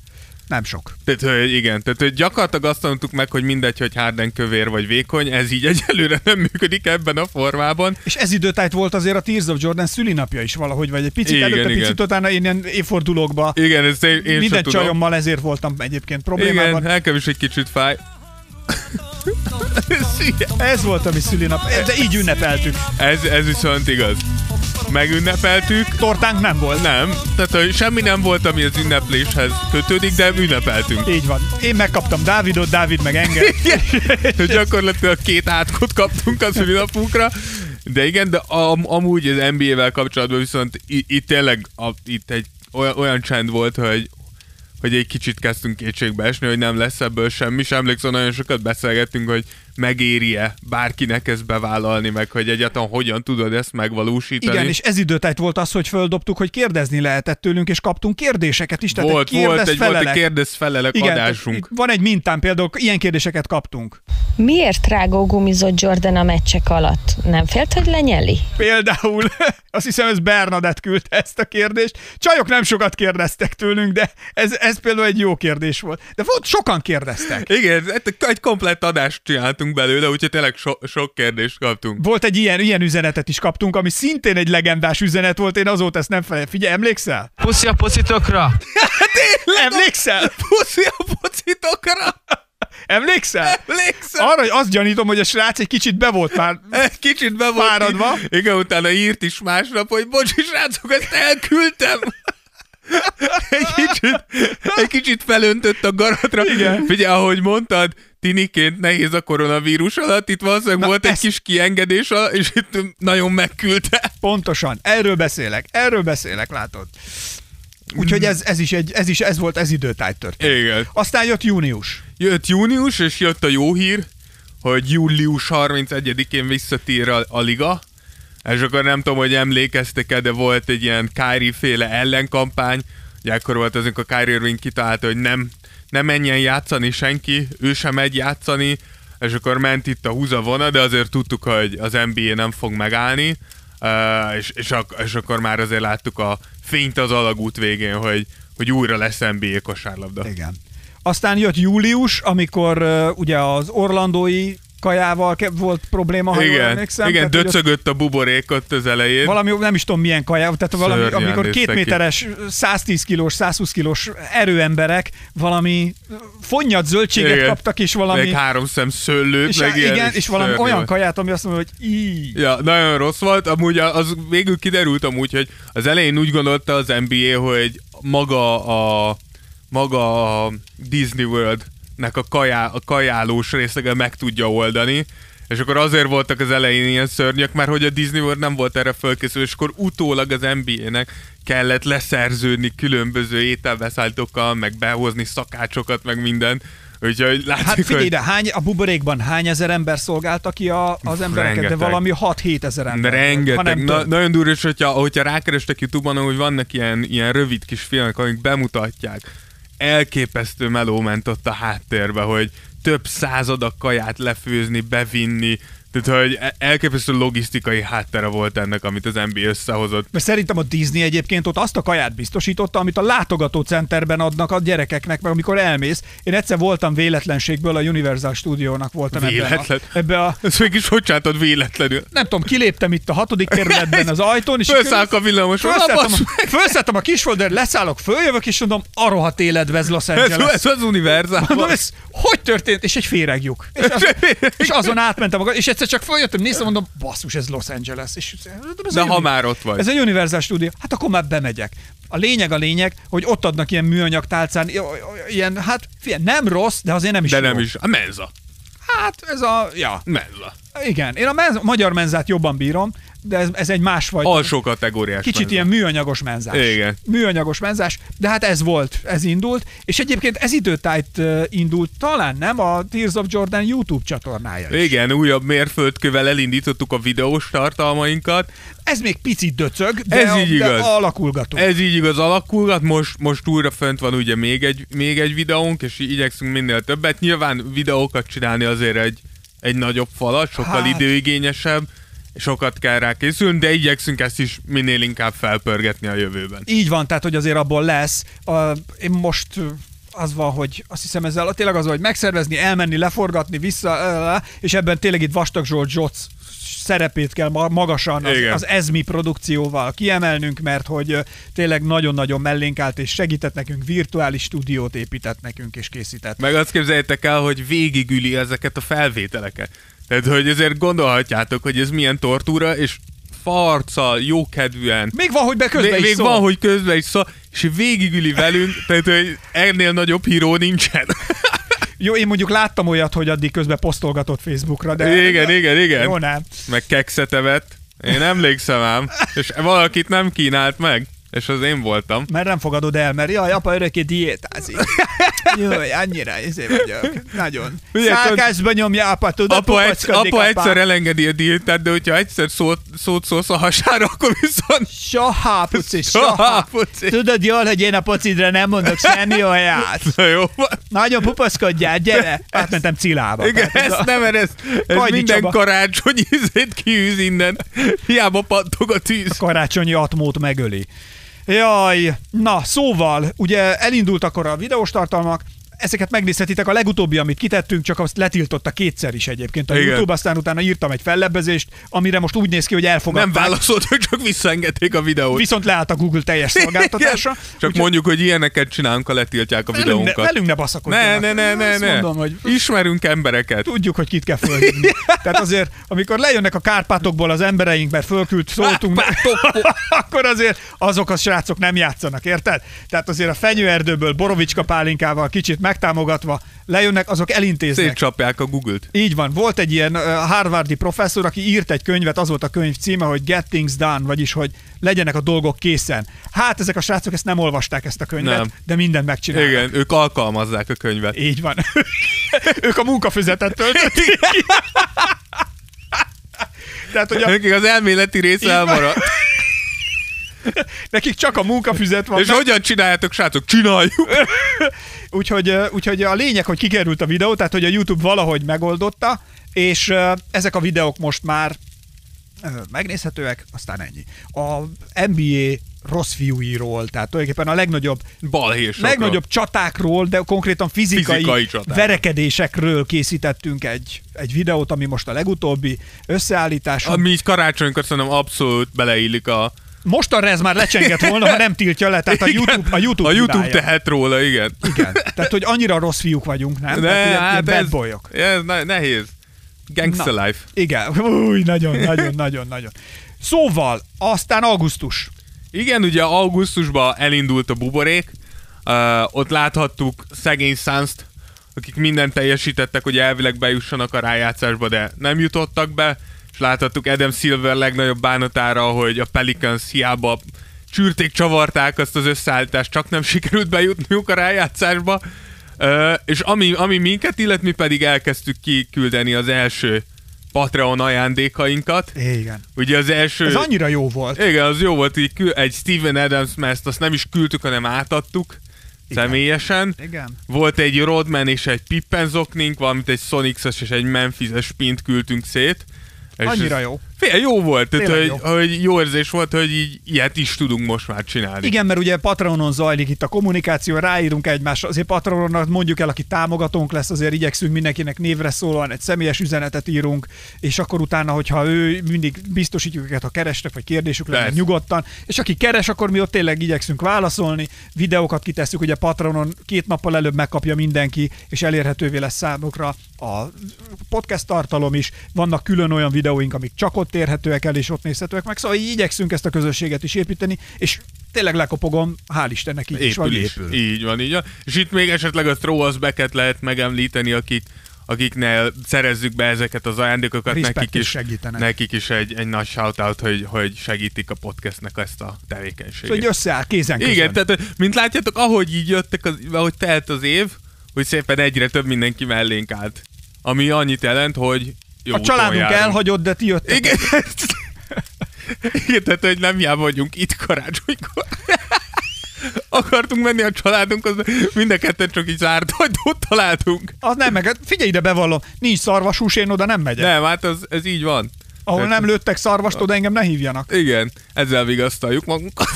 Nem sok. Tehát, igen, tehát gyakorlatilag azt mondtuk meg, hogy mindegy, hogy Harden kövér vagy vékony, ez így egyelőre nem működik ebben a formában. És ez időtájt volt azért a Tears of Jordan szülinapja is valahogy, vagy egy picit igen, előtte, igen. picit utána én ilyen évfordulókba. Igen, ezt én, én minden csajommal ezért voltam egyébként problémában. Igen, nekem is egy kicsit fáj. Ez volt a mi szülinap, de így ünnepeltük. Ez, ez viszont igaz. Megünnepeltük. Tortánk nem volt. Nem, tehát semmi nem volt, ami az ünnepléshez kötődik, de ünnepeltünk. Így van. Én megkaptam Dávidot, Dávid meg engem. Gyakorlatilag két átkot kaptunk a szülinapunkra. De igen, de am- amúgy az en bé á-vel kapcsolatban viszont itt i- tényleg a- itt egy olyan, olyan csend volt, hogy hogy egy kicsit kezdtünk kétségbe esni, hogy nem lesz ebből semmi, és emlékszem, nagyon sokat beszélgettünk, hogy megéri-e bárkinek ezt bevállalni, meg hogy egyáltalán hogyan tudod ezt megvalósítani. Igen, és ez időtájt volt az, hogy földobtuk, hogy kérdezni lehetett tőlünk, és kaptunk kérdéseket is. Tehát volt, egy volt egy, volt egy kérdezfelelek igen, adásunk. Van egy mintán, például ilyen kérdéseket kaptunk. Miért rágó gumizott Jordan a meccsek alatt? Nem félt, hogy lenyeli? Például, azt hiszem, ez Bernadett küldte ezt a kérdést. Csajok nem sokat kérdeztek tőlünk, de ez, ez például egy jó kérdés volt. De volt, sokan kérdeztek. Igen, egy komplett adást csináltunk belőle, úgyhogy tényleg so- sok kérdést kaptunk. Volt egy ilyen, ilyen üzenetet is kaptunk, ami szintén egy legendás üzenet volt, én azóta ezt nem felejtem. Figyelj, emlékszel? Puszi a pocitokra! Tényleg! Emlékszel? Puszi a pocitokra! Emlékszel? Emlékszel? Arra, hogy azt gyanítom, hogy a srác egy kicsit be volt már kicsit be volt fáradva. Igen, utána írt is másnap, hogy bocsi srácok, ezt elküldtem! Egy kicsit, egy kicsit felöntött a garatra. Igen. Figyelj, ahogy mondtad, tiniként nehéz a koronavírus alatt, itt valószínűleg na volt ezt... egy kis kiengedés, és itt nagyon megküldte. Pontosan, erről beszélek, erről beszélek, látod. Úgyhogy ez, ez, is, egy, ez is ez volt, ez időtájt történt. Igen. Aztán jött június. Jött június, és jött a jó hír, hogy július harmincegyedikén visszatér a, a liga. És akkor nem tudom, hogy emlékeztek-e, de volt egy ilyen Kyrie-féle ellenkampány, ugye akkor volt azunk a Kyrie Irving kitalálta, hogy nem, nem menjen játszani senki, ő sem megy játszani, és akkor ment itt a húzavona, de azért tudtuk, hogy az en bé á nem fog megállni, és, és, ak- és akkor már azért láttuk a fényt az alagút végén, hogy, hogy újra lesz en bé á kosárlabda. Igen. Aztán jött július, amikor uh, ugye az orlandói kajával volt probléma, ha igen, emlékszem. Igen, tehát, döcögött a buborékot az elején. Valami, nem is tudom milyen kajával, tehát valami, amikor két méteres, száztíz kilós, százhúsz kilós erőemberek valami fonnyat zöldséget igen. kaptak, és valami... Meg három szem szőlőt, és meg igen, és, és valami olyan volt. Kaját, ami azt mondja, hogy íj. Ja, nagyon rossz volt, amúgy az végül kiderült amúgy, hogy az elején úgy gondolta az en bé á, hogy maga a, maga a Disney World nek a, kajá, a kajálós részege meg tudja oldani, és akkor azért voltak az elején ilyen szörnyek, mert hogy a Disney World nem volt erre fölkészül, és akkor utólag az en bé á-nek kellett leszerződni különböző ételbeszállítókkal, meg behozni szakácsokat, meg minden. Úgyhogy látszik, hát figyelj ide, hány, a buborékban hány ezer ember szolgálta ki a, az embereket, rengeteg. De valami hat-hét ezer ember. Rengeteg. Na, nagyon durva, és hogyha, hogyha rákerestek YouTube-on, hogy vannak ilyen, ilyen rövid kis filmek, amik bemutatják, elképesztő meló ment ott a háttérbe, hogy több századag kaját lefőzni, bevinni, tehát hogy elképesztő logisztikai háttere volt ennek, amit az en bé á összehozott. Mert szerintem a Disney egyébként ott azt a kaját biztosította, amit a látogatócenterben adnak a gyerekeknek, meg amikor elmész. Én egyszer voltam véletlenségből, a Universal Studiónak voltam Véletlen. ebben a... Ezt mégis hogy csináltad véletlenül? Nem tudom, kiléptem itt a hatodik kerületben az ajtón, és... Fölszállok a villamos, fölszálltam a kisföldre, leszállok, följövök, és mondom, a rohadt életbe ez Los Angeles. Ez, ez az Universal. Mondom, ez hogy történt? És egy féreglyuk. És, az, és azon átmentem, és egyszer csak följöttem, néztem, mondom, basszus, ez Los Angeles. És ez de ha uni- már ott vagy. Ez egy Universal Studio. Hát akkor már bemegyek. A lényeg a lényeg, hogy ott adnak ilyen műanyag tálcán, ilyen, hát figyelj, nem rossz, de azért nem is De jó. nem is. A menza. Hát ez a... Ja. Menza. Igen. Én a menza, magyar menzát jobban bírom, de ez, ez egy másfajta. Alsó kategóriás kicsit menza. Ilyen műanyagos menzás. Igen. Műanyagos menzás, de hát ez volt, ez indult, és egyébként ez időtájt indult, talán nem, a Tears of Jordan YouTube csatornája is. Igen, újabb mérföldkövel elindítottuk a videós tartalmainkat. Ez még picit döcög, de, ez így igaz. de alakulgatunk. Ez így igaz, alakulgat, most, most újra fönt van ugye még egy, még egy videónk, és igyekszünk minél többet. Nyilván videókat csinálni azért egy, egy nagyobb falat, sokkal hát. időigényesebb, sokat kell rá készülni, de igyekszünk ezt is minél inkább felpörgetni a jövőben. Így van, tehát hogy azért abból lesz. A, én most az van, hogy azt hiszem ezzel tényleg az, hogy megszervezni, elmenni, leforgatni, vissza, és ebben tényleg itt Vastag Zsolt Zsoc szerepét kell magasan az, az ezmi produkcióval kiemelnünk, mert hogy tényleg nagyon-nagyon mellénk állt, és segített nekünk, virtuális stúdiót épített nekünk, és készített. Meg azt képzeljétek el, hogy végigüli ezeket a felvételeket. Tehát, hogy azért gondolhatjátok, hogy ez milyen tortúra, és farccal, jókedvűen. Még van, hogy be közben még, is még szól. Van, hogy közben is szól, és végigüli velünk, tehát, hogy ennél nagyobb híró nincsen. Jó, én mondjuk láttam olyat, hogy addig közben posztolgatott Facebookra, de... Igen, de... igen, igen. Jó, nem. Meg kekszet evett. Én emlékszem ám. És valakit nem kínált meg. És az én voltam. Mert nem fogadod el, mert jaj, apa örökké diétázik. Jaj, annyira izé vagyok. Nagyon. Szárkásba nyomja apa, tudod, apa, egyszer, apa egyszer elengedi a diétát, de hogyha egyszer szót, szót szólsz a hasára, akkor viszont... Soha, puci, soha. soha puci. Tudod jól, hogy én a pocidra nem mondok semmi olyat. Na jó. Nagyon pupaszkodjál, gyere. Átmentem Cilába. Igen, ez nem, mert ez, ez minden Csaba. Karácsonyi ízét kiűz innen. Hiába pattog a tűz. A karácsonyi atmót megöli. Jaj, na szóval, ugye elindult akkor a videós tartalmak, ezeket megnézhetitek, a legutóbbi, amit kitettünk, csak azt letiltotta kétszer is egyébként a igen. YouTube, aztán utána írtam egy fellebbezést, amire most úgy néz ki, hogy elfogadták. Nem válaszolt, hogy csak visszaengedték a videót. Viszont leállt a Google teljes szolgáltatása. Csak úgy, mondjuk, hogy ilyeneket csinálunk, ha letiltják a velünk videónkat. Ne, velünk ne baszakodjanak. Ne, ne, ne, ne, mondom, hogy ismerünk embereket. Tudjuk, hogy kit kell fölhívni. Tehát azért, amikor lejönnek a Kárpátokból az embereink, mert fölkült szóltunk, akkor azért azok a srácok nem játszanak, érted? Tehát azért a Fenyőerdőből Borovicska pálinkával kicsit megtámogatva lejönnek, azok elintéznek. Szétcsapják a Google-t. Így van. Volt egy ilyen uh, harvardi professzor, aki írt egy könyvet, az volt a könyv címe, hogy Get Things Done, vagyis, hogy legyenek a dolgok készen. Hát ezek a srácok ezt nem olvasták, ezt a könyvet, nem. De mindent megcsinálják. Igen, ők alkalmazzák a könyvet. Így van. ők a munkafüzetet töltötték. Tehát, hogy a... Nekik az elméleti része elmaradt. Nekik csak a munkafüzet van. És meg... hogyan csináljátok, srácok? Csináljuk! Úgyhogy, úgyhogy a lényeg, hogy kikerült a videó, tehát hogy a YouTube valahogy megoldotta, és ezek a videók most már megnézhetőek, aztán ennyi. A en bé á rossz fiúiról, tehát tulajdonképpen a legnagyobb legnagyobb csatákról, de konkrétan fizikai, fizikai csaták. Verekedésekről készítettünk egy, egy videót, ami most a legutóbbi összeállítás. Ami így karácsonykor szerintem abszolút beleillik a... Mostanra ez már lecsengett volna, ha nem tiltja le, tehát a YouTube, a YouTube, a YouTube tehet róla, igen. Igen, tehát hogy annyira rossz fiúk vagyunk, nem? Ne, hát bad boyok. Ez nehéz. Gangster na, life. Igen, új, nagyon, nagyon, nagyon, nagyon. Szóval, aztán augusztus. Igen, ugye augusztusban elindult a buborék, uh, ott láthattuk szegény Suns-t, akik mindent teljesítettek, hogy elvileg bejussanak a rájátszásba, de nem jutottak be. Láthattuk Adam Silver legnagyobb bánatára, hogy a Pelicans hiába csűrték, csavarták azt az összeállítást, csak nem sikerült bejutniuk a rájátszásba. Uh, és ami, ami minket illet, mi pedig elkezdtük kiküldeni az első Patreon ajándékainkat. Igen. Ugye az első... Ez annyira jó volt. Igen, az jó volt, így egy Steven Adams, mert ezt azt nem is küldtük, hanem átadtuk. Igen. Személyesen. Igen. Volt egy Rodman és egy Pippen zoknink, valamint egy Sonics-es és egy Memphis-es pint küldtünk szét. Annyira jó. Fél, jó volt, tehát, hogy, jó. hogy jó érzés volt, hogy így ilyet is tudunk most már csinálni. Igen, mert ugye Patreonon zajlik itt a kommunikáció, ráírunk egymásra, azért Patreonnak mondjuk el, aki támogatónk lesz, azért igyekszünk mindenkinek névre szólóan, egy személyes üzenetet írunk, és akkor utána, hogyha ő mindig biztosítjuk őket, ha kerestek, vagy kérdésük lenne nyugodtan, és aki keres, akkor mi ott tényleg igyekszünk válaszolni, videókat kitesszük, ugye Patreonon két nappal előbb megkapja mindenki, és elérhetővé lesz számukra a podcast tartalom is, vannak külön olyan videóink, amik csak ott érhetőek el, és ott nézhetőek meg. Szóval így igyekszünk ezt a közösséget is építeni, és tényleg lekopogom, hál' Istennek így épül, is van. Épül. Így van, így van. És itt még esetleg a Throw Us Back-et lehet megemlíteni, akik, akiknél szerezzük be ezeket az ajándékokat. Nekik is, nekik is egy, egy nagy shoutout, hogy, hogy segítik a podcastnek ezt a tevékenységet. Szóval, hogy összeáll kézen közben. Igen, tehát mint látjátok, ahogy így jöttek, az, ahogy telt az év, hogy szépen egyre több mindenki mellénk állt. Ami annyit jelent, hogy jó, a családunk elhagyott, de ti jöttek. Igen. Igen, tehát, hogy nem hiába vagyunk itt karácsonykor. Akartunk menni a családunkhoz, mind a ketten csak így zárt ajtót találtunk. Az nem, meg figyelj ide, bevallom, nincs szarvasús, én oda nem megyek. Nem, hát az, ez így van. Ahol tehát, nem lőttek szarvast, oda engem ne hívjanak. Igen, ezzel vigasztaljuk magunkat.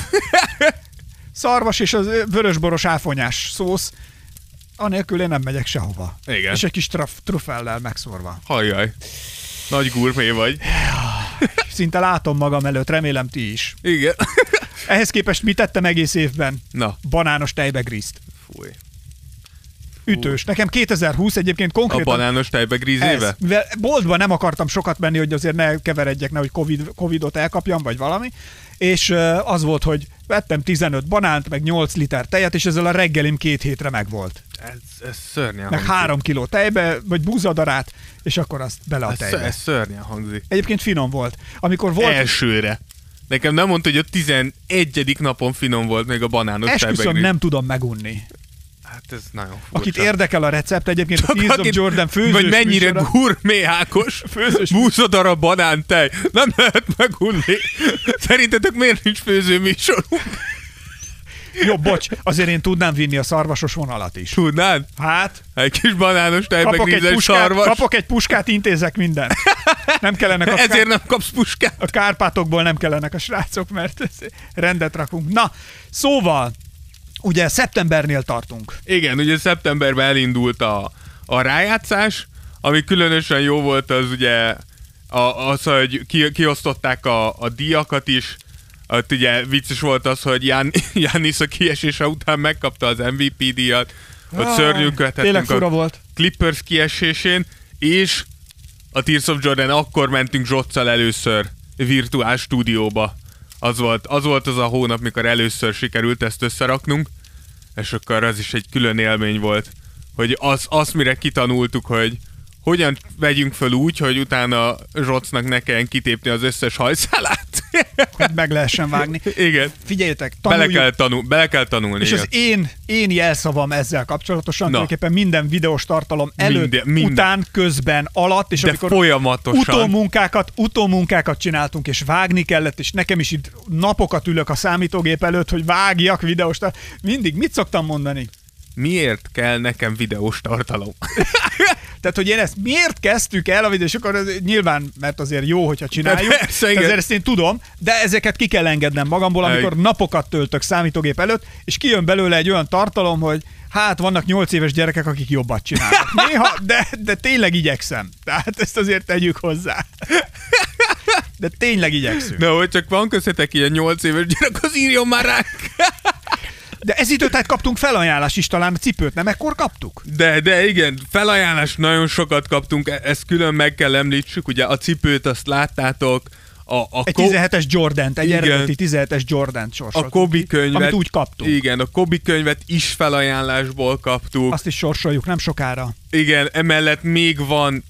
Szarvas és az vörösboros áfonyás szósz. anélkül én nem megyek sehova. Igen. És egy kis traf, trufellel megszorva. Hajjaj. Nagy gurmé vagy. Szinte látom magam előtt, remélem ti is. Igen. Ehhez képest mit tettem egész évben? Na. Banános tejbegrízt. Fúj. Ütős. Nekem kétezer-húsz egyébként konkrétan... A banános tejbegríz éve? Mivel boltban nem akartam sokat menni, hogy azért ne keveredjek, nehogy COVID, Covidot elkapjam, vagy valami. És az volt, hogy vettem tizenöt banánt, meg nyolc liter tejet, és ezzel a reggelim két hétre megvolt. Ez, ez szörnyen meg hangzik. három kiló tejbe, vagy búzadarát, és akkor azt bele a tejbe. Ez, ez szörnyen hangzik. Egyébként finom volt. Amikor volt... Elsőre. Nekem nem mondta, hogy a tizenegyedik napon finom volt még a banános tejbegríz. Esküszöm, nem tudom megunni. Hát ez nagyon furcsa. Akit érdekel a recept, egyébként csak a Tears of Jordan főzős műsora. Vagy mennyire gurmé Ákos, húsz darab banántej. Nem lehet megunni. Szerintetek miért nincs főző műsorunk? Jó, bocs, azért én tudnám vinni a szarvasos vonalat is. Tudnád? Hát. Egy kis banános tejbegrízes szarvas. Kapok egy puskát, intézek mindent. Nem kellenek a... Ezért nem kapsz puskát. A Kárpátokból nem kellenek a srácok, mert rendet rakunk. Na, szóval... Ugye szeptembernél tartunk. Igen, ugye szeptemberben elindult a, a rájátszás, ami különösen jó volt az ugye az, hogy ki, kiosztották a, a díjakat is. Ott ugye vicces volt az, hogy Giannis a kiesése után megkapta az em vé pé díjat, hogy szörnyűködhetünk a volt. Clippers kiesésén, és a Tears of Jordan, akkor mentünk Zsoccal először virtuális stúdióba. Az volt, az volt az a hónap, mikor először sikerült ezt összeraknunk, és akkor az is egy külön élmény volt, hogy az, azt mire kitanultuk, hogy hogyan vegyünk föl úgy, hogy utána Zsocnak ne kelljen kitépni az összes hajszálát. Hogy meg lehessen vágni. Igen. Figyeljetek, tanuljuk. Bele kell, tanul, bele kell tanulni. És igen. Az én, én jelszavam ezzel kapcsolatosan, tulajdonképpen minden videós tartalom előtt, minden, minden. után, közben, alatt, és de amikor folyamatosan. utómunkákat, utómunkákat csináltunk, és vágni kellett, és nekem is itt napokat ülök a számítógép előtt, hogy vágjak videós tartalom. Mindig, mit szoktam mondani? Miért kell nekem videós tartalom? Tehát, hogy én ezt miért kezdtük el a videós, akkor nyilván, mert azért jó, hogyha csináljuk, de persze, ezért ezt én tudom, de ezeket ki kell engednem magamból, amikor egy. napokat töltök számítógép előtt, és kijön belőle egy olyan tartalom, hogy hát vannak nyolc éves gyerekek, akik jobbat csinálnak. Néha, de, de tényleg igyekszem. Tehát ezt azért tegyük hozzá. De tényleg igyekszünk. De hogy csak van köztetek ilyen nyolc éves gyerek, az írjon már ránk. De ez időt hát kaptunk felajánlás is talán, a cipőt nem ekkor kaptuk? De, de igen, felajánlás nagyon sokat kaptunk, ezt külön meg kell említsük, ugye a cipőt azt láttátok. A, a egy tizenhetes Jordant, egy igen. eredeti tizenhetes Jordant sorsoltuk. A Kobe könyvet. Amit úgy kaptunk. Igen, a Kobe könyvet is felajánlásból kaptuk. Azt is sorsoljuk, nem sokára. Igen, emellett még van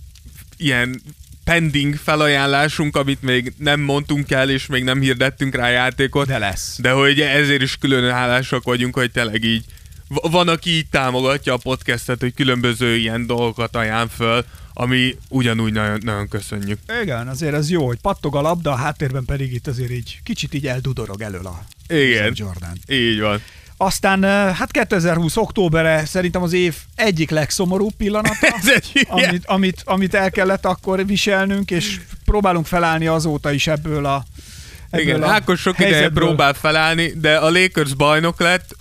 ilyen pending felajánlásunk, amit még nem mondtunk el, és még nem hirdettünk rá játékot. De lesz. De hogy ezért is külön hálásak vagyunk, hogy tényleg így van, aki így támogatja a podcastet, hogy különböző ilyen dolgokat ajánl föl, ami ugyanúgy nagyon, nagyon köszönjük. Igen, azért ez jó, hogy pattog a labda, a háttérben pedig itt azért így kicsit így eldudorog elől a igen, Jordan. Így van. Aztán hát kétezer-húsz októberre szerintem az év egyik legszomorúbb pillanata, amit, amit, amit el kellett akkor viselnünk, és próbálunk felállni azóta is ebből a ebből igen, a Ákos sok ideje próbál felállni, de a Lakers bajnok lett,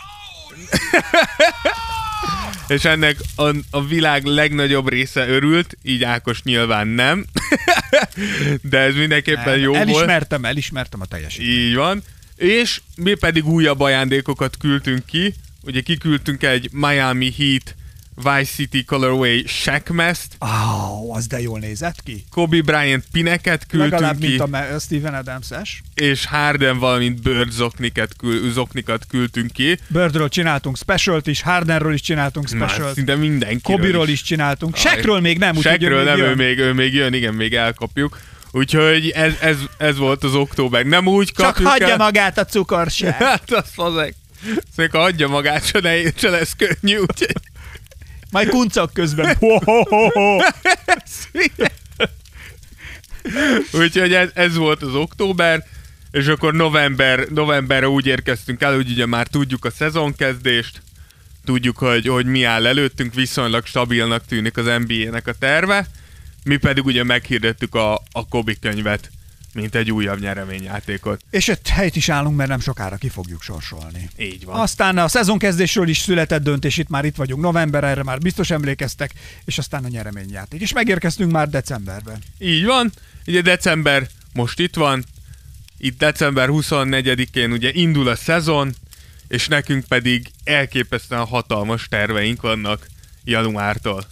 és ennek a, a világ legnagyobb része örült, így Ákos nyilván nem, de ez mindenképpen nem, jó elismertem, volt. Elismertem, elismertem a teljesítményt. Így van. És mi pedig újabb ajándékokat küldtünk ki. Ugye kiküldtünk egy Miami Heat Vice City Colorway Shackmast. Oh, az de jól nézett ki. Kobe Bryant pineket küldtünk legalább ki. Legalább, mint a Steven Adams-es. És Harden, valamint Bird zokniket, kül, zoknikat küldtünk ki. Birdről csináltunk specialt is, Hardenről is csináltunk specialt. Szinte mindenkiről Kobe-ról is. is csináltunk. Shackről még nem. Shackről nem, ő még, ő még jön, igen, még elkapjuk. Úgyhogy ez, ez, ez volt az október. Nem úgy kapjuk. Csak hagyja el. magát a cukorság. Hát az fazek. Szóval, ha hagyja magát, se, ne, se lesz könnyű. Úgyhogy... Majd kuncok közben. Úgyhogy ez, ez volt az október, és akkor november, novemberre úgy érkeztünk el, hogy ugye már tudjuk a szezonkezdést, tudjuk, hogy, hogy mi áll előttünk, viszonylag stabilnak tűnik az en bé á-nek a terve. Mi pedig ugye meghirdettük a, a Kobe könyvet mint egy újabb nyereményjátékot. És öt helyt is állunk, mert nem sokára ki fogjuk sorsolni. Így van. Aztán a szezonkezdésről is született döntés, itt már itt vagyunk november, erre már biztos emlékeztek, és aztán a nyereményjáték. És megérkeztünk már decemberben. Így van, ugye december most itt van, itt december huszonnegyedikén ugye indul a szezon, és nekünk pedig elképesztően hatalmas terveink vannak januártól.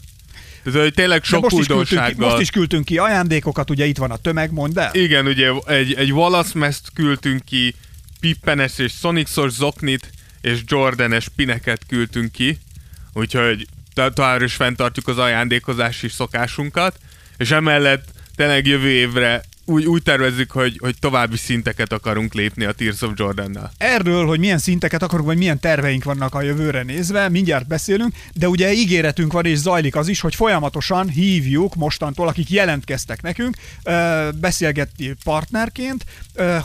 Tehát, hogy tényleg sok újdonsággal... Most is küldtünk ki ajándékokat, ugye itt van a tömeg, mondd el. Igen, ugye egy, egy Wallace-meszt küldtünk ki, Pippenes és Sonics-os zoknit, és Jordanes pineket küldtünk ki, úgyhogy tovább is fenntartjuk az ajándékozási szokásunkat, és emellett tényleg jövő évre Úgy, úgy tervezzük, hogy, hogy további szinteket akarunk lépni a Tears of Jordannal. Erről, hogy milyen szinteket akarunk, vagy milyen terveink vannak a jövőre nézve, mindjárt beszélünk, de ugye ígéretünk van és zajlik az is, hogy folyamatosan hívjuk mostantól, akik jelentkeztek nekünk, beszélgetni partnerként,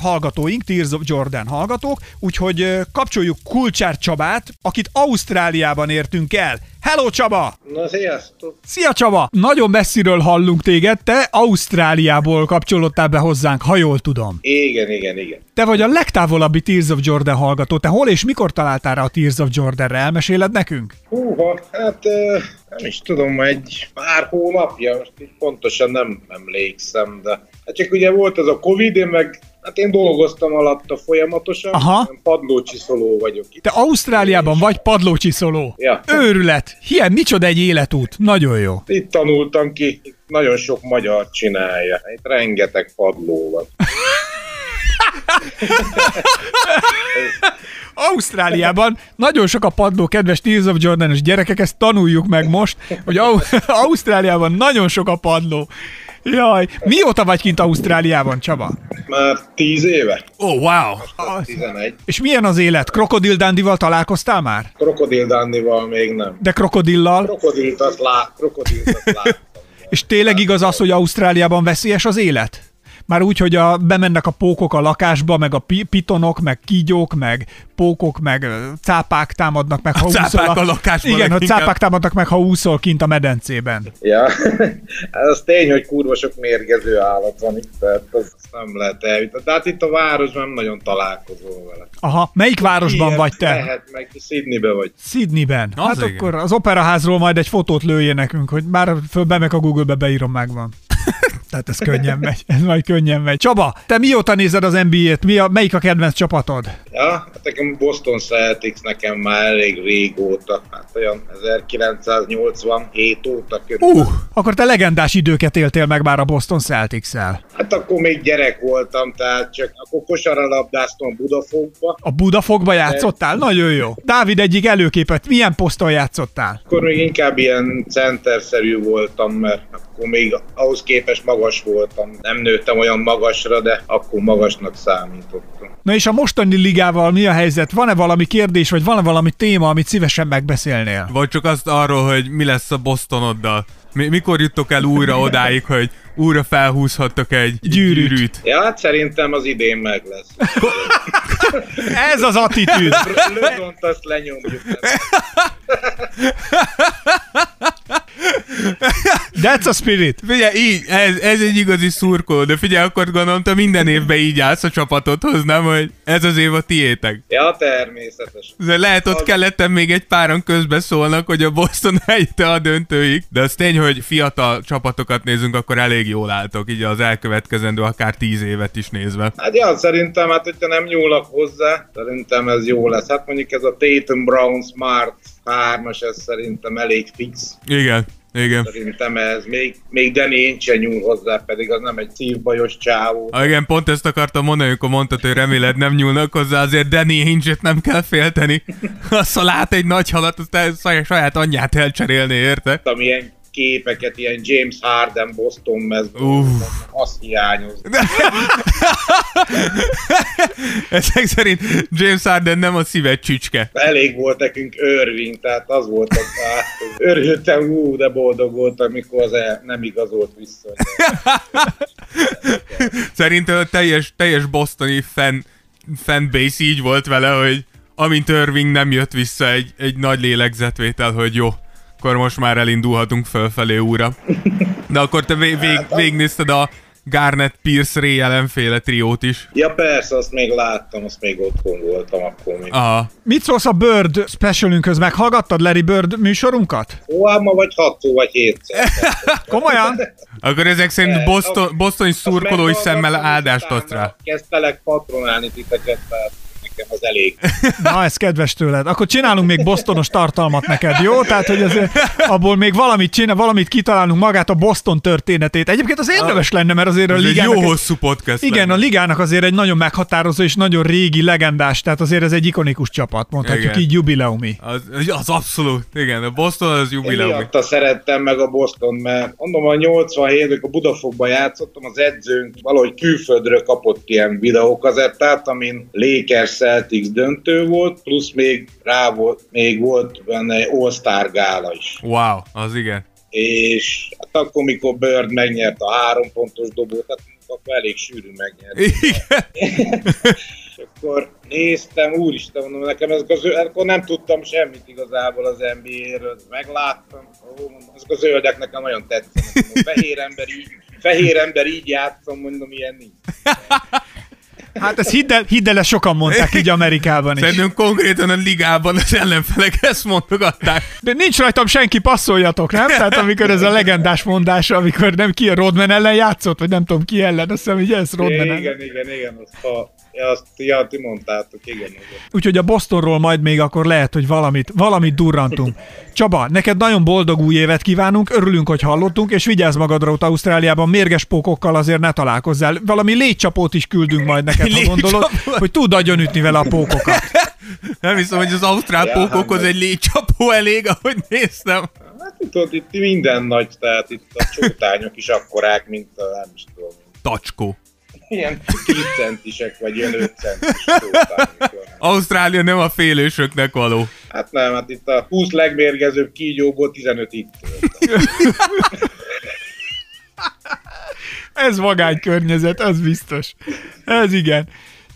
hallgatóink, Tears of Jordan hallgatók, úgyhogy kapcsoljuk Kulcsár Csabát, akit Ausztráliában értünk el. Hello Csaba! Na, sziasztok! Szia Csaba! Nagyon messziről hallunk téged, te Ausztráliából kapcsolódtál be hozzánk, ha jól tudom. Igen, igen, igen. Te vagy a legtávolabbi Tears of Jordan hallgató. Te hol és mikor találtál rá a Tears of Jordanre? Elmeséled nekünk? Húha, hát nem is tudom, egy pár hónapja, most így pontosan nem emlékszem, de hát csak ugye volt ez a Covid, én meg hát én dolgoztam alatta folyamatosan, padlócsiszoló vagyok itt. Te Ausztráliában vagy padlócsiszoló? Ja. Őrület! Hiány, micsoda egy életút! Nagyon jó! Itt tanultam ki, itt nagyon sok magyar csinálja, itt rengeteg padló van. Ausztráliában nagyon sok a padló, kedves Tears of Jordan-os gyerekek, ezt tanuljuk meg most, hogy Ausztráliában nagyon sok a padló. Jaj, mióta vagy kint Ausztráliában, Csaba? Már tíz éve. Ó, oh, wow! Az... tizenegy. És milyen az élet? Krokodil Dandival találkoztál már? Krokodil Dandival még nem. De krokodillal? Krokodilt azt lá... Krokodilt azt láttam. És tényleg igaz az, hogy Ausztráliában veszélyes az élet? Már úgy, hogy a, bemennek a pókok a lakásba, meg a pi, pitonok, meg kígyók, meg pókok, meg cápák támadnak meg, ha a úszol. Cápák a, a lakásban. Igen, hogy cápák támadnak meg, ha úszol kint a medencében. Ja, az tény, hogy kurva sok mérgező állat van itt, tehát az nem lehet elvitatni. De hát itt a városban nem nagyon találkozol vele. Aha, melyik városban ilyen vagy te? Lehet, meg Sydneyben vagy. Sydneyben. Az hát igen. Akkor az operaházról majd egy fotót lőjél nekünk, hogy már föl bemek a Google-be, beírom, megvan. Tehát ez könnyen megy, ez majd könnyen megy. Csaba, te mióta nézed az en bé á-t? Mi a, melyik a kedvenc csapatod? Ja, hát nekem Boston Celtics nekem már elég régóta, hát olyan ezerkilencszáznyolcvanhét óta körülbelül. Uh, akkor te legendás időket éltél meg már a Boston Celtics-szel. Hát akkor még gyerek voltam, tehát csak akkor kosaralabdáztam Budafogba. A Budafogba játszottál? Nagyon jó. Dávid egyik előképet, milyen poszton játszottál? Akkor még inkább ilyen centerszerű voltam, mert akkor még ahhoz képest magas voltam. Nem nőttem olyan magasra, de akkor magasnak számítottam. Na és a mostani ligával mi a helyzet? Van-e valami kérdés, vagy van-e valami téma, amit szívesen megbeszélnél? Vagy csak azt arról, hogy mi lesz a Bostonoddal? Mikor juttok el újra odáig, hogy újra felhúzhattok egy gyűrűt? gyűrűt? Ja, hát szerintem az idén meg lesz. Ez az attitűd! Lőzont azt lenyomjuk. That's a spirit! Figyelj, így, ez, ez egy igazi szurkoló, de figyelj, akkor gondolom, te minden évben így állsz a csapatodhoz, nem? Hogy ez az év a tiétek. Ja, természetes. De lehet ott az... kellettem még egy páran közbeszólnak, hogy a Boston eljute a döntőig, de az tény, hogy fiatal csapatokat nézünk, akkor elég jól álltok, így az elkövetkezendő akár tíz évet is nézve. Hát ja, szerintem, hát hogyha nem nyúlak hozzá, szerintem ez jó lesz. Hát mondjuk ez a Tatum Brown Smart hármas, ez szerintem elég fix. Igen. Igen. Szerintem ez, még, még Danny én sem nyúl hozzá, pedig az nem egy szívbajos csávó. Ah, igen, pont ezt akartam mondani, amikor mondtad, hogy reméled nem nyúlnak hozzá, azért Danny Hinge-et nem kell félteni. Azt, ha lát egy nagy halat, azt saját anyját elcserélni, érte? Amilyen képeket, ilyen James Harden Boston mezből, azt hiányozni. Ezek szerint James Harden nem a szíved csücske. Elég volt nekünk Irving, tehát az volt az át. Örültem, hú, de boldog volt, amikor az nem igazolt vissza. Szerintem a teljes, teljes bostoni fan, fanbase így volt vele, hogy amint Irving nem jött vissza, egy, egy nagy lélegzetvétel, hogy jó, akkor most már elindulhatunk fölfelé újra. De akkor te végignézted vég, vég a Garnett, Pierce, Ray Allen-féle triót is. Ja persze, azt még láttam, azt még otthon voltam akkor még. Aha. Mit szólsz a Bird specialünkhöz? Meghallgattad Larry Bird műsorunkat? Ó, ám ma vagy hatszor vagy hétszer. Komolyan? Akkor ezek szerint Boston, Bostoni szurkolói szemmel áldást adsz rá. Kezdtelek patronálni titeket, tehát nekem az elég. Na, ez kedves tőled. Akkor csinálunk még bostonos tartalmat neked, jó? Tehát, hogy azért abból még valamit csinál, valamit kitalálunk, magát a Boston történetét. Egyébként az érdemes lenne, mert azért a ligának... Egy jó hosszú podcast. Igen, lenne. A ligának azért egy nagyon meghatározó és nagyon régi legendás, tehát azért ez egy ikonikus csapat, mondhatjuk igen. Így jubileumi. Az, az abszolút, igen, a Boston az jubileumi. Én miatta szerettem meg a Boston, mert mondom, a nyolcvanhétben a Budafokban játszottam, az edzőnk valahogy külföldről kapott ilyen videókazettát, amin Lakers Celtics döntő volt, plusz még rá volt, még volt benne All-Star gála is. Wow, az igen. És hát akkor, mikor Bird megnyert a három pontos dobót, hát akkor elég sűrű megnyert. Igen. Akkor néztem, úristen, mondom, nekem ezek az, akkor nem tudtam semmit igazából az en bé á-ről, megláttam, ó, ezek az öldek nekem nagyon tetszenek, fehér ember így, fehér ember így játszom, mondom, ilyen nincs. Hát ezt hidd el, hidd el, sokan mondták így Amerikában is. Szerintem konkrétan a ligában az ellenfelek ezt mondogatták. De nincs rajtam senki, passzoljatok, nem? Tehát amikor ez a legendás mondás, amikor nem ki a Rodman ellen játszott, vagy nem tudom ki ellen, azt hiszem, hogy ez Rodman ellen. Igen, igen, igen, azt ha... Ja, azt ja, ti mondtátok, igen. Úgyhogy a Bostonról majd még akkor lehet, hogy valamit, valamit durrantunk. Csaba, neked nagyon boldog új évet kívánunk, örülünk, hogy hallottunk, és vigyázz magadra ott Ausztráliában, mérges pókokkal azért ne találkozzál. Valami légycsapót is küldünk majd neked, ha gondolod, hogy tud agyon ütni vele a pókokat. Nem hiszem, hogy az ausztrál pókokhoz egy légycsapó elég, ahogy néztem. Hát tudod, itt minden nagy, tehát itt a csótányok is akkorák, mint a nem is tudom. Tacskó. Ilyen tíz centisek, vagy ilyen öt centis tótányok. Ausztrália nem a félősöknek való. Hát nem, hát itt a húsz legmérgezőbb kígyóból tizenöt itt. Ez vagány környezet, az biztos. Ez igen.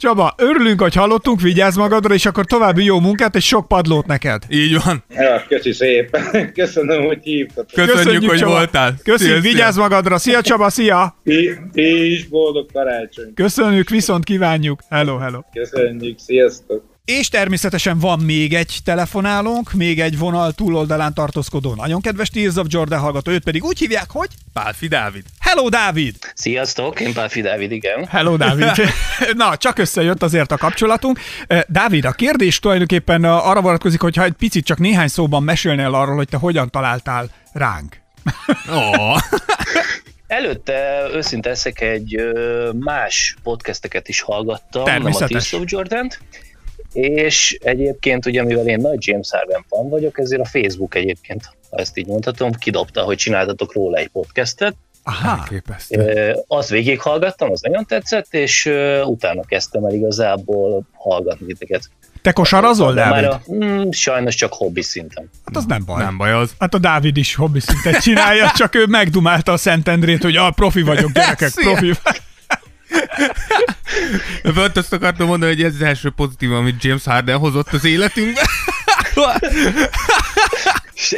Csaba, örülünk, hogy hallottunk, vigyázz magadra, és akkor további jó munkát, és sok padlót neked. Így van. Ja, köszi szépen. Köszönöm, hogy hívtatok. Köszönjük, Köszönjük hogy Csaba. Voltál. Köszönjük, vigyázz magadra. Szia Csaba, szia! Ti, ti is boldog karácsony. Köszönjük, viszont kívánjuk. Hello, hello. Köszönjük, sziasztok. És természetesen van még egy telefonálónk, még egy vonal túloldalán tartózkodó nagyon kedves Tears of Jordan hallgató, őt pedig úgy hívják, hogy Pálfi Dávid. Hello, Dávid! Sziasztok, én Pálfi Dávid, igen. Hello, Dávid. Na, csak összejött azért a kapcsolatunk. Dávid, a kérdés tulajdonképpen arra vonatkozik, hogyha egy picit csak néhány szóban mesélnél arról, hogy te hogyan találtál ránk. Oh. Előtte őszinte eszek, egy más podcasteket is hallgattam, nem a Tears of Jordant. És egyébként ugye, mivel én nagy James Harden fan vagyok, ezért a Facebook egyébként, ha ezt így mondhatom, kidobta, hogy csináltatok róla egy podcastet. Aha, elképesztő. Azt végighallgattam, az nagyon tetszett, és utána kezdtem el igazából hallgatni teket. Te kosarazol, Dávid? A, mm, sajnos csak hobbi szinten. Hát az nem baj. Nem baj az. Hát a Dávid is hobbi szinten csinálja, csak ő megdumálta a Szentendrét, hogy a profi vagyok, gyerekek, profi vagyok. Pont azt akartam mondani, hogy ez az első pozitív, amit James Harden hozott az életünkbe.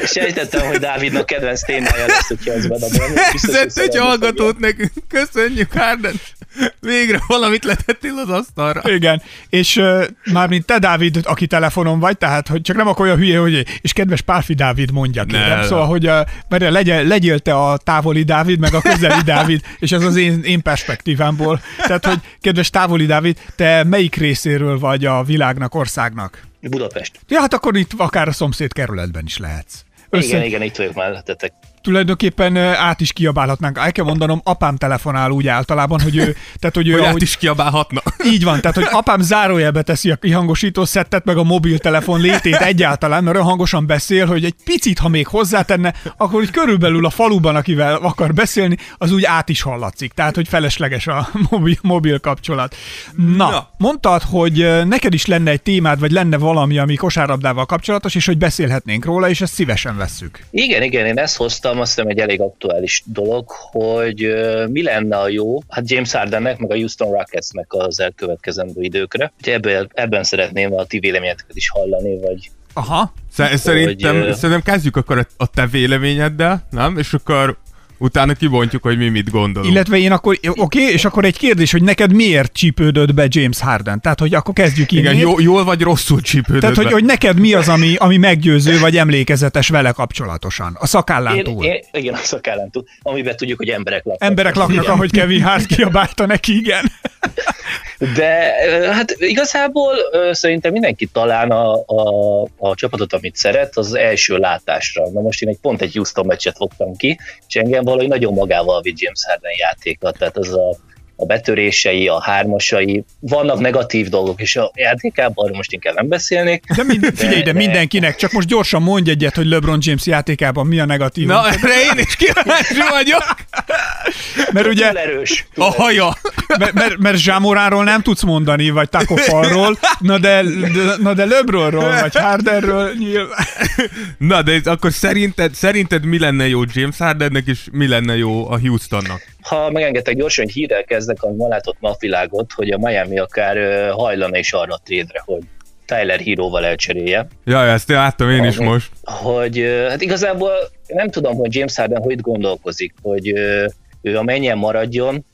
Sejtettem, hogy Dávidnak kedvenc témája lesz, hogyha az van a benne. Szerzett egy hallgatót nekünk. Köszönjük, Harden. Végre valamit letettél az asztalra. Igen, és uh, mármint te, Dávid, aki telefonon vagy, tehát hogy csak nem akkor olyan hülye, hogy és kedves Pálfi Dávid mondja, kérem. Szóval, hogy uh, mert legyen, legyél te a távoli Dávid, meg a közeli Dávid, és ez az én, én perspektívámból. Tehát, hogy kedves távoli Dávid, te melyik részéről vagy a világnak, országnak? Budapest. Ja, hát akkor itt akár a szomszéd kerületben is lehetsz. Össze... Igen, igen, itt vagyok mellettetek. Tulajdonképpen át is kiabálhatnánk. El kell mondanom, apám telefonál úgy általában, hogy ő... Tehát, hogy ő hogy ahogy, át is kiabálhatna. Így van, tehát hogy apám zárójelbe teszi a kihangosító szettet, meg a mobiltelefon létét egyáltalán, mert hangosan beszél, hogy egy picit, ha még hozzátenne, akkor hogy körülbelül a faluban, akivel akar beszélni, az úgy át is hallatszik. Tehát, hogy felesleges a mobil, mobil kapcsolat. Na, ja. Mondtad, hogy neked is lenne egy témád, vagy lenne valami, ami kosárlabdával kapcsolatos, és hogy beszélhetnénk róla, és ezt szívesen vesszük. Igen, igen, én ezt hoztam. Azt hiszem egy elég aktuális dolog, hogy uh, mi lenne a jó, hát James Hardennek, meg a Houston Rocketsnek az elkövetkezendő időkre. Ebből, ebben szeretném a ti véleményeteket is hallani, vagy... Aha, szerintem, hogy, szerintem kezdjük akkor a te véleményeddel, nem? És akkor utána kibontjuk, hogy mi mit gondolunk. Illetve én akkor, oké, okay, és akkor egy kérdés, hogy neked miért csípődött be James Harden? Tehát, hogy akkor kezdjük innét. Igen, jó, jól vagy rosszul csípődött Tehát, be. Hogy, hogy neked mi az, ami, ami meggyőző vagy emlékezetes vele kapcsolatosan? A szakállán túl. Én, én, igen, a szakállán túl, amiben tudjuk, hogy emberek laknak. Emberek laknak, igen. Ahogy Kevin Hart kiabálta neki, igen. De hát igazából szerintem mindenki talán a, a, a csapatot, amit szeret, az első látásra. Na most én egy pont egy Houston meccset fogtam ki, és engem valahogy nagyon magával vitt James Harden játéka, tehát az a, a betörései, a hármasai, vannak negatív dolgok, és a játékában arra most inkább nem beszélnék. De, mind, figyelj, de, de mindenkinek, csak most gyorsan mondj egyet, hogy LeBron James játékában mi a negatív. Na, erre én is kíváncsi vagyok. Mert ugye túl erős, túl a haja. Mert, mert, mert Zsámoránról nem tudsz mondani, vagy Taco Fallról, na de, de, na de LeBronról, vagy Hardenről nyilván. Na de akkor szerinted, szerinted mi lenne jó James Hardennek, és mi lenne jó a Houstonnak? Ha megengedtek gyorsan, hogy hírrel kezdek, amivel látott ma a világot, hogy a Miami akár hajlana is arra a trade-re, hogy Tyler Herróval elcserélje. Jaj, ezt láttam én is most. Hogy, hát igazából nem tudom, hogy James Harden hogy gondolkozik, hogy ő a mennyien maradjon,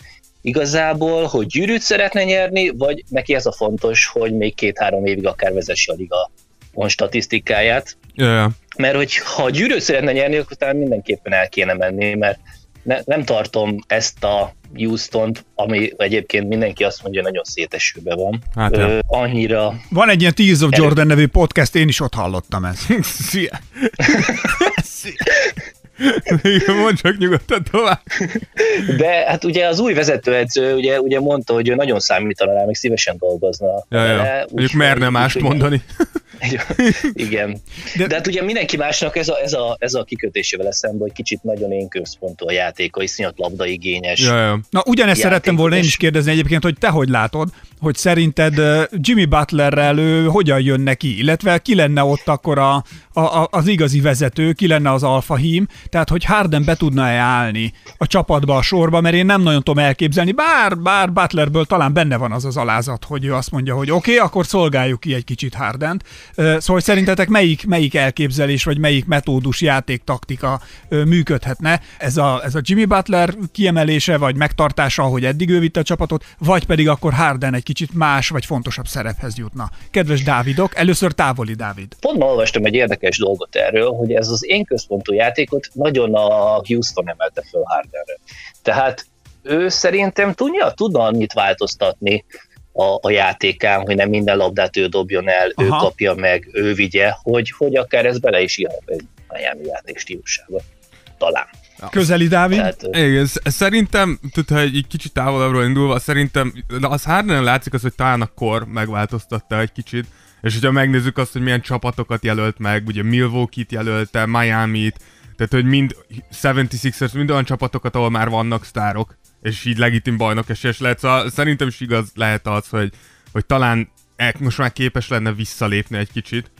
igazából, hogy gyűrűt szeretne nyerni, vagy neki ez a fontos, hogy még két-három évig akár vezesse a liga on statisztikáját. Yeah. Mert hogy ha gyűrűt szeretne nyerni, akkor talán mindenképpen el kéne menni, mert ne, nem tartom ezt a Houstont, ami egyébként mindenki azt mondja, nagyon szétesőbe van. Hát, Ö, annyira... Van egy ilyen Tears of Jordan el... nevű podcast, én is ott hallottam ezt. Szia! Szia! Mondd csak nyugodtan tovább. De hát ugye az új vezetőedző ugye, ugye mondta, hogy ő nagyon számítana rá, még szívesen dolgozna. Ja, ja. Úgy merne mást mondani. Igen. De, de hát ugye mindenki másnak ez a, ez a, ez a kikötésével eszembe, hogy kicsit nagyon én központú a játéka, iszonyat labdaigényes. Ja, ja. Na ugyanezt szerettem volna én is kérdezni egyébként, hogy te hogy látod, hogy szerinted Jimmy Butlerrel ő hogyan jön neki, illetve ki lenne ott akkor a, a, a, az igazi vezető, ki lenne az alfa hím, tehát hogy Harden be tudna-e állni a csapatba, a sorba, mert én nem nagyon tudom elképzelni, bár, bár Butlerből talán benne van az az alázat, hogy ő azt mondja, hogy oké, okay, akkor szolgáljuk ki egy kicsit Hardent. Szóval szerintetek melyik, melyik elképzelés, vagy melyik metódus, játéktaktika működhetne? Ez a, ez a Jimmy Butler kiemelése, vagy megtartása, ahogy eddig ő vitte a csapatot, vagy pedig akkor Harden egy kicsit más, vagy fontosabb szerephez jutna? Kedves Dávidok, először távoli Dávid. Pont ma olvastam egy érdekes dolgot erről, hogy ez az én központú játékot nagyon a Houston emelte föl Hardenre. Tehát ő szerintem tudja, tudna annyit változtatni A, a játékán, hogy nem minden labdát ő dobjon el, Aha. ő kapja meg, ő vigye, hogy, hogy akár ez bele is írhat egy Miami játék stílusába. Talán. Ja. Közeli, Dávid? Tehát, igen, szerintem, ha egy kicsit távolabbról indulva, szerintem az Hardenen látszik az, hogy talán a kor megváltoztatta egy kicsit, és hogyha megnézzük azt, hogy milyen csapatokat jelölt meg, ugye Milwaukee-t jelölte, Miami-t, tehát hogy mind hetvenhatos, mind olyan csapatokat, ahol már vannak sztárok, és így legitim bajnok esélyes lehet, szóval szerintem is igaz lehet az, hogy, hogy talán most már képes lenne visszalépni egy kicsit,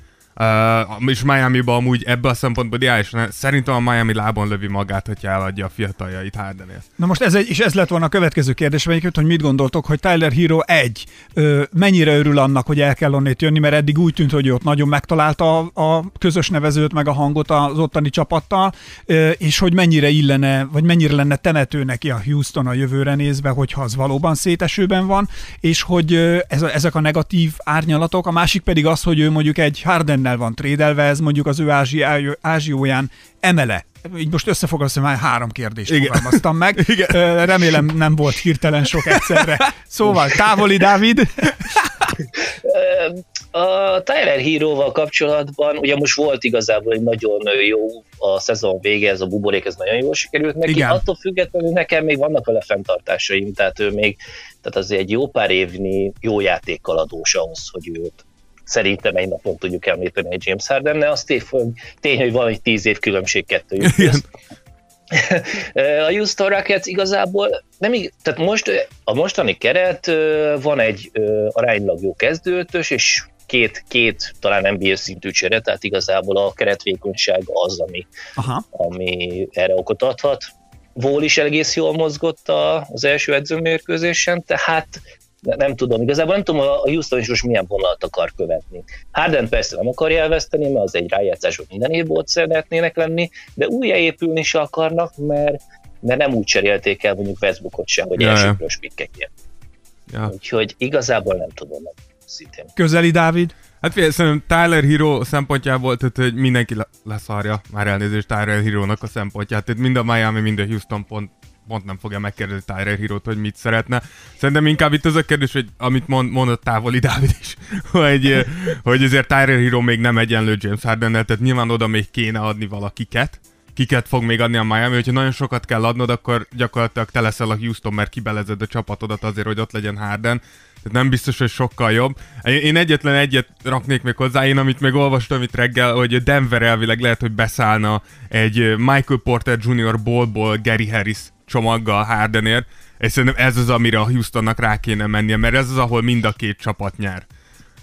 uh, és Miami-ba amúgy ebből a szempontból diális, szerintem a Miami lábon lövi magát, hogyha eladja a fiataljait Hardenért. Na most ez, egy, és ez lett volna a következő kérdés, melyiket, hogy mit gondoltok, hogy Tyler Herro egy, ö, mennyire örül annak, hogy el kell onnét jönni, mert eddig úgy tűnt, hogy ott nagyon megtalálta a, a közös nevezőt, meg a hangot az ottani csapattal, ö, és hogy mennyire illene, vagy mennyire lenne temető neki a Houston a jövőre nézve, hogyha az valóban szétesőben van, és hogy ö, ez a, ezek a negatív árnyalatok, a másik pedig az, hogy ő mondjuk egy Hardennel van trédelve, ez mondjuk az ő ázsióján ázsióján emele. Így most összefoglalom, már három kérdést Igen. fogalmaztam meg. Igen. Remélem nem volt hirtelen sok egyszerre. Szóval, távoli Dávid. A Tyler Herróval kapcsolatban, ugye most volt igazából egy nagyon jó a szezon vége, ez a buborék, ez nagyon jól sikerült neki. Igen. Attól függetlenül nekem még vannak vele fenntartásaim, tehát ő még, tehát azért egy jó pár évnyi jó játékkal adós ahhoz, hogy őt szerintem egy napon tudjuk említeni egy James Hardennel, az tény, hogy van egy tíz év különbség kettőjük közt. A Houston Rockets igazából nem így, tehát most a mostani keret van egy aránylag jó kezdőötös, és két, két talán en bé á szintű csere, tehát igazából a keretvékonyság az, ami, ami erre okot adhat. Vol is egész jól mozgott az első edzőmérkőzésen, tehát nem tudom, igazából nem tudom, a Houston is most milyen vonalat akar követni. Harden persze nem akarja elveszteni, mert az egy rájátszás, hogy minden évben ott szeretnének lenni, de újjáépülni se akarnak, mert mert nem úgy cserélték el mondjuk Westbrookot sem, hogy elsőkörös pikkek ilyen. Ja. Úgyhogy igazából nem tudom meg szintén. Közeli Dávid? Hát figyelj, szerintem Tyler Herro szempontjából, tehát hogy mindenki leszarja, már elnézést Tyler Herronak a szempontját, tehát mind a Miami, mind a Houston pont, pont nem fogja megkérdezni Tyler Herrot, hogy mit szeretne. Szerintem inkább itt az a kérdés, hogy amit mond, mondott Távoli Dávid is, hogy, hogy azért Tyler Herro még nem egyenlő James Hardennel, tehát nyilván oda még kéne adni valakiket, kiket fog még adni a Miami, hogyha nagyon sokat kell adnod, akkor gyakorlatilag te leszel a Houston, mert kibelezed a csapatodat azért, hogy ott legyen Harden. Tehát nem biztos, hogy sokkal jobb. Én egyetlen egyet raknék még hozzá, én amit még olvastam itt reggel, hogy Denver elvileg lehet, hogy beszállna egy Michael Porter junior Ball-ból Gary Harris csomaggal Hardenért, és szerintem ez az, amire a Houstonnak rá kéne mennie, mert ez az, ahol mind a két csapat nyer.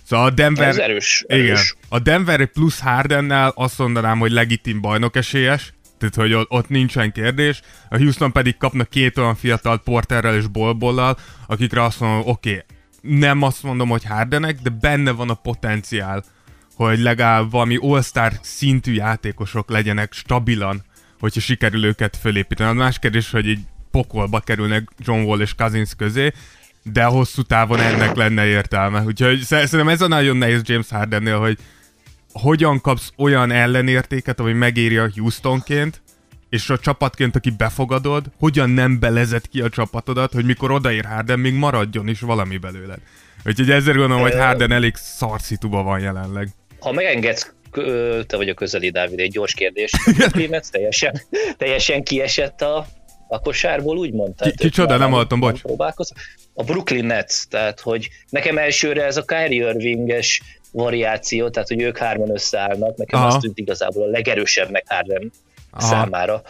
Szóval a Denver... Ez erős, erős. Igen. A Denver plusz Hardennel azt mondanám, hogy legitim bajnok esélyes, tehát hogy ott nincsen kérdés. A Houston pedig kapna két olyan fiatal Porterrel és Ball-ballal, akikre azt mondom, oké, okay, nem azt mondom, hogy Hardenek, de benne van a potenciál, hogy legalább valami all-star szintű játékosok legyenek stabilan, hogyha sikerül őket fölépíteni. A más kérdés, hogy így pokolba kerülnek John Wall és Cousins közé, de hosszú távon ennek lenne értelme. Úgyhogy szerintem ez a nagyon nehéz James Hardennél, hogy hogyan kapsz olyan ellenértéket, ami megéri a Houstonként, és a csapatként, aki befogadod, hogyan nem belezed ki a csapatodat, hogy mikor odaér Harden, még maradjon is valami belőled. Úgyhogy ezért gondolom, hogy Harden elég szarszituba van jelenleg. Ha megengedsz, te vagy a közeli, Dávid, egy gyors kérdés. Klimetsz teljesen, teljesen kiesett a, a kosárból, úgymond. Ki, kicsoda, nem hallottam, bocs. A Brooklyn Nets, tehát hogy nekem elsőre ez a Kyrie Irvinges variáció, tehát hogy ők hárman összeállnak, nekem Aha. azt tűnt igazából a legerősebbnek Harden Aha. számára.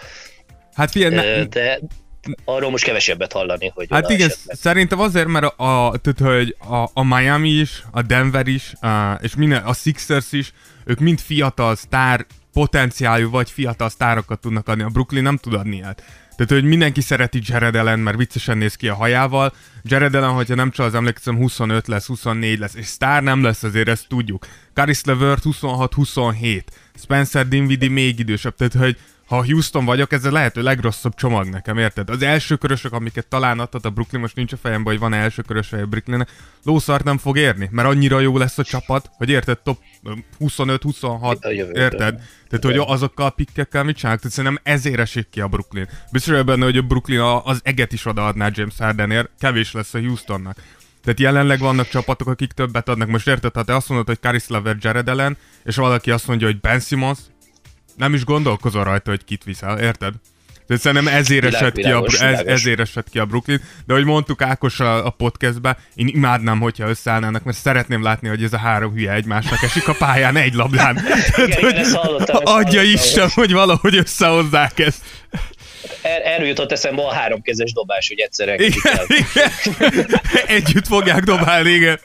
Hát figyelj, de arról most kevesebbet hallani, hogy... Hát igen, esetleg. Szerintem azért, mert a, a, tehát, hogy a, a Miami is, a Denver is, a, és minden, a Sixers is, ők mind fiatal sztár potenciáljú, vagy fiatal sztárokat tudnak adni. A Brooklyn nem tud adni ilyet. Tehát, hogy mindenki szereti Jarrett Allen, mert viccesen néz ki a hajával. Jarrett Allen, hogyha nem csalaz, emlékszem, huszonöt lesz, huszonnégy lesz, és sztár nem lesz, azért ezt tudjuk. Caris LeVert huszonhat huszonhét, Spencer Dinwiddie még idősebb, tehát, hogy ha Houston vagyok, ez a lehető legrosszabb csomag nekem, érted? Az elsőkörösök, amiket talán adhat a Brooklyn, most nincs a fejemben, hogy van-e elsőköröse a Brooklynnek, lószart nem fog érni, mert annyira jó lesz a csapat, hogy érted, top huszonöt huszonhat, érted? Tehát, de. Hogy azokkal a pikkekkel mit csinálnak? Tehát szerintem ezért esik ki a Brooklyn. Biztos benne, hogy a Brooklyn az eget is odaadná James Hardenért, kevés lesz a Houstonnak. Tehát jelenleg vannak csapatok, akik többet adnak. Most érted, ha te azt mondod, hogy Caris LeVert, Jarrett Allen, és valaki azt mondja, hogy Ben Simmons, nem is gondolkozol rajta, hogy kit viszel, érted? De szerintem ezért esett ki, ez, ezért ki a Brooklyn, de ahogy mondtuk Ákos a, a podcastben, én imádnám, hogyha összeállnának, mert szeretném látni, hogy ez a három hülye egymásnak esik a pályán egy labdán. Igen, adja Isten, hogy valahogy összehozzák ezt. Er, erről jutott eszembe a háromkezes dobás, hogy egyszer engedjük el. Együtt fogják dobálni, igen.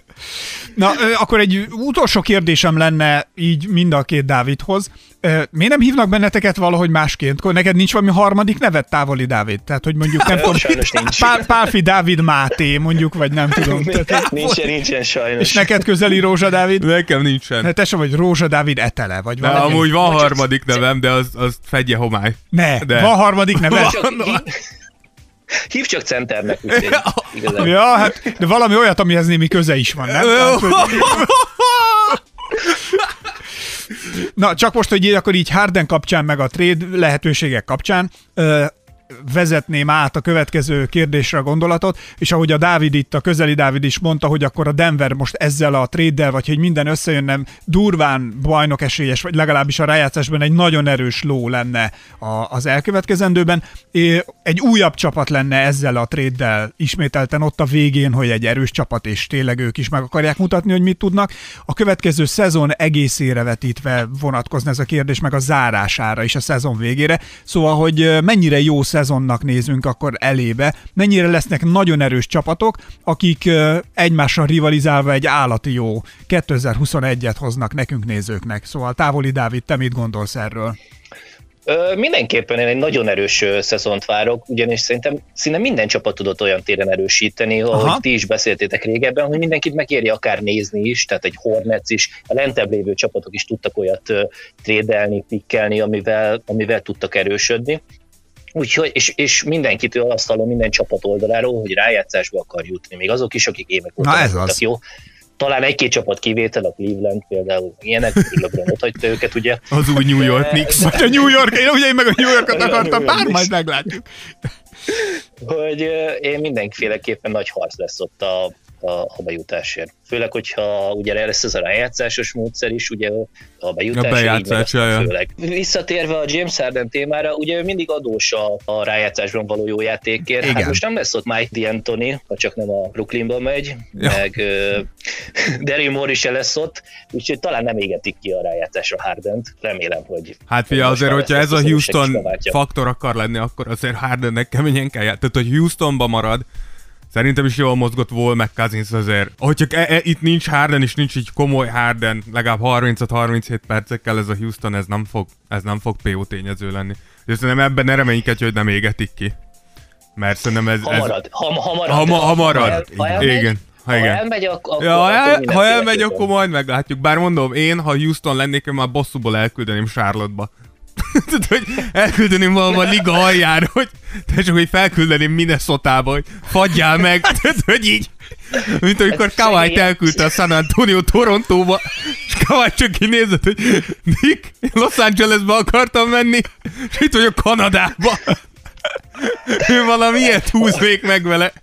Na, akkor egy utolsó kérdésem lenne így mind a két Dávidhoz. Miért nem hívnak benneteket valahogy másként? Neked nincs valami harmadik nevet, Távoli Dávid? Tehát, hogy mondjuk nem tudom, Pálfi Dávid Máté, mondjuk, vagy nem tudom. Nincsen, nincsen sajnos. És neked közeli Rózsa Dávid? Nekem nincsen. Hát te sem vagy Rózsa Dávid Etele, vagy valami. Amúgy van harmadik nevem, de az fegye homály. Ne, van harmadik nevem. Hív csak centernek, úgyhogy igazából. Ja, hát, de valami olyat, amihez némi köze is van, nem? Na, csak most, hogy így, akkor így Harden kapcsán, meg a trade lehetőségek kapcsán ö, vezetném át a következő kérdésre a gondolatot, és ahogy a Dávid itt, a közeli Dávid is mondta, hogy akkor a Denver most ezzel a trade-del, vagy hogy minden összejönne, durván bajnok esélyes, vagy legalábbis a rájátszásban egy nagyon erős ló lenne az elkövetkezendőben. Egy újabb csapat lenne ezzel a trade-del ismételten ott a végén, hogy egy erős csapat, és tényleg ők is meg akarják mutatni, hogy mit tudnak. A következő szezon egészére vetítve vonatkozna ez a kérdés, meg a zárására is, a szezon végére. Szóval, hogy mennyire jó szezonnak nézünk akkor elébe, mennyire lesznek nagyon erős csapatok, akik egymással rivalizálva egy állati jó kétezer-huszonegyet hoznak nekünk nézőknek. Szóval Távoli Dávid, te mit gondolsz erről? Ö, mindenképpen én egy nagyon erős szezont várok, ugyanis szerintem szinte minden csapat tudott olyan téren erősíteni, ahogy Aha. ti is beszéltétek régebben, hogy mindenkit megéri akár nézni is, tehát egy Hornets is, a lentebb lévő csapatok is tudtak olyat trédelni, pikkelni, amivel, amivel tudtak erősödni. Úgyhogy, és, és mindenkitől azt hallom, minden csapat oldaláról, hogy rájátszásba akar jutni. Még azok is, akik évek óta voltak jó. Talán egy-két csapat kivétel, a Cleveland például ilyenek, LeBron otthagyta őket, ugye. Az új New York Knicks, vagy a New York, én ugye én meg a New Yorkot akartam, bár majd meglátjuk. Hogy én mindenféleképpen nagy harc lesz ott a, a, a bejutásért. Főleg, hogyha ugye lesz ez a rájátszásos módszer is, ugye a bejutás, főleg. Visszatérve a James Harden témára, ugye ő mindig adós a, a rájátszásban való jó játékért. Igen. Hát most nem lesz ott Mike D'Antoni, ha csak nem a Brooklynba megy, ja. meg uh, Daryl Morey se lesz ott, úgyhogy talán nem égetik ki a rájátszásra Hardent. Remélem, hogy... Hát fia, azért, hogyha ez a Houston faktor akar lenni, akkor azért Hardennek keményen kell játszani. Tehát, hogy Houstonba marad, szerintem is jól mozgott Wall meg Cousins azért. Ahogy e, e, itt nincs Harden és nincs így komoly Harden, legalább harmincöt harminchét percekkel ez a Houston, ez nem fog, ez nem fog pé o tényező lenni. És szerintem ebben ne reménykedj, hogy nem égetik ki. Mert szerintem ez... Ha marad. Ez, ha, ha marad. Ha, ha, ha marad. Ha elmegy, igen. Ha, igen. Ha elmegy, ak- akkor... Ja, el, ha elmegy, akkor majd meglátjuk. Bár mondom, én, ha Houston lennék, én már bosszúból elküldeném Charlotte-ba. Tudod, hogy elküldeném valahol a liga aljára, hogy te csak, hogy felküldeném Minnesotába, hogy fagyjál meg, tudod, hogy így. Mint amikor Kawhi-t elküldte a San Antonio Torontóba, és Kawhi csak kinézett, hogy Nick, én Los Angelesbe akartam menni, és itt vagyok Kanadába. Ő valami ilyet húz még meg vele.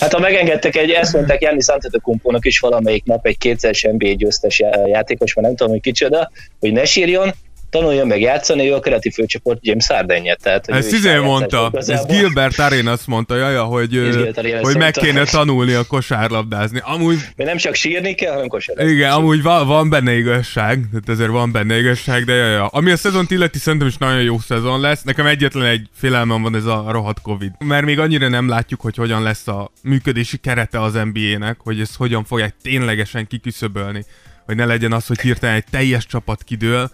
Hát ha megengedtek, egy, ezt mondták Giannis Antetokounmpónak is valamelyik nap, egy kétszeres en bé á győztes játékos, már nem tudom, hogy kicsoda, hogy ne sírjon, tanuljon meg játszani, ő a kreatív főcsoport James Hardenje. Ezt izé mondta, ez Gilbert Arenas mondta, jaja, hogy, hogy meg kéne tanulni a kosárlabdázni. Amúgy... Mert nem csak sírni kell, hanem kosárlabdázni. Igen, amúgy van, van benne igazság, tehát ezért van benne igazság, de jaja. Ami a szezont illeti, szerintem is nagyon jó szezon lesz. Nekem egyetlen egy félelmem van, ez a rohadt Covid. Mert még annyira nem látjuk, hogy hogyan lesz a működési kerete az en bé á-nek, hogy ezt hogyan fogják ténylegesen kiküszöbölni. Hogy ne legyen az, hogy hirtelen egy teljes csapat kidől.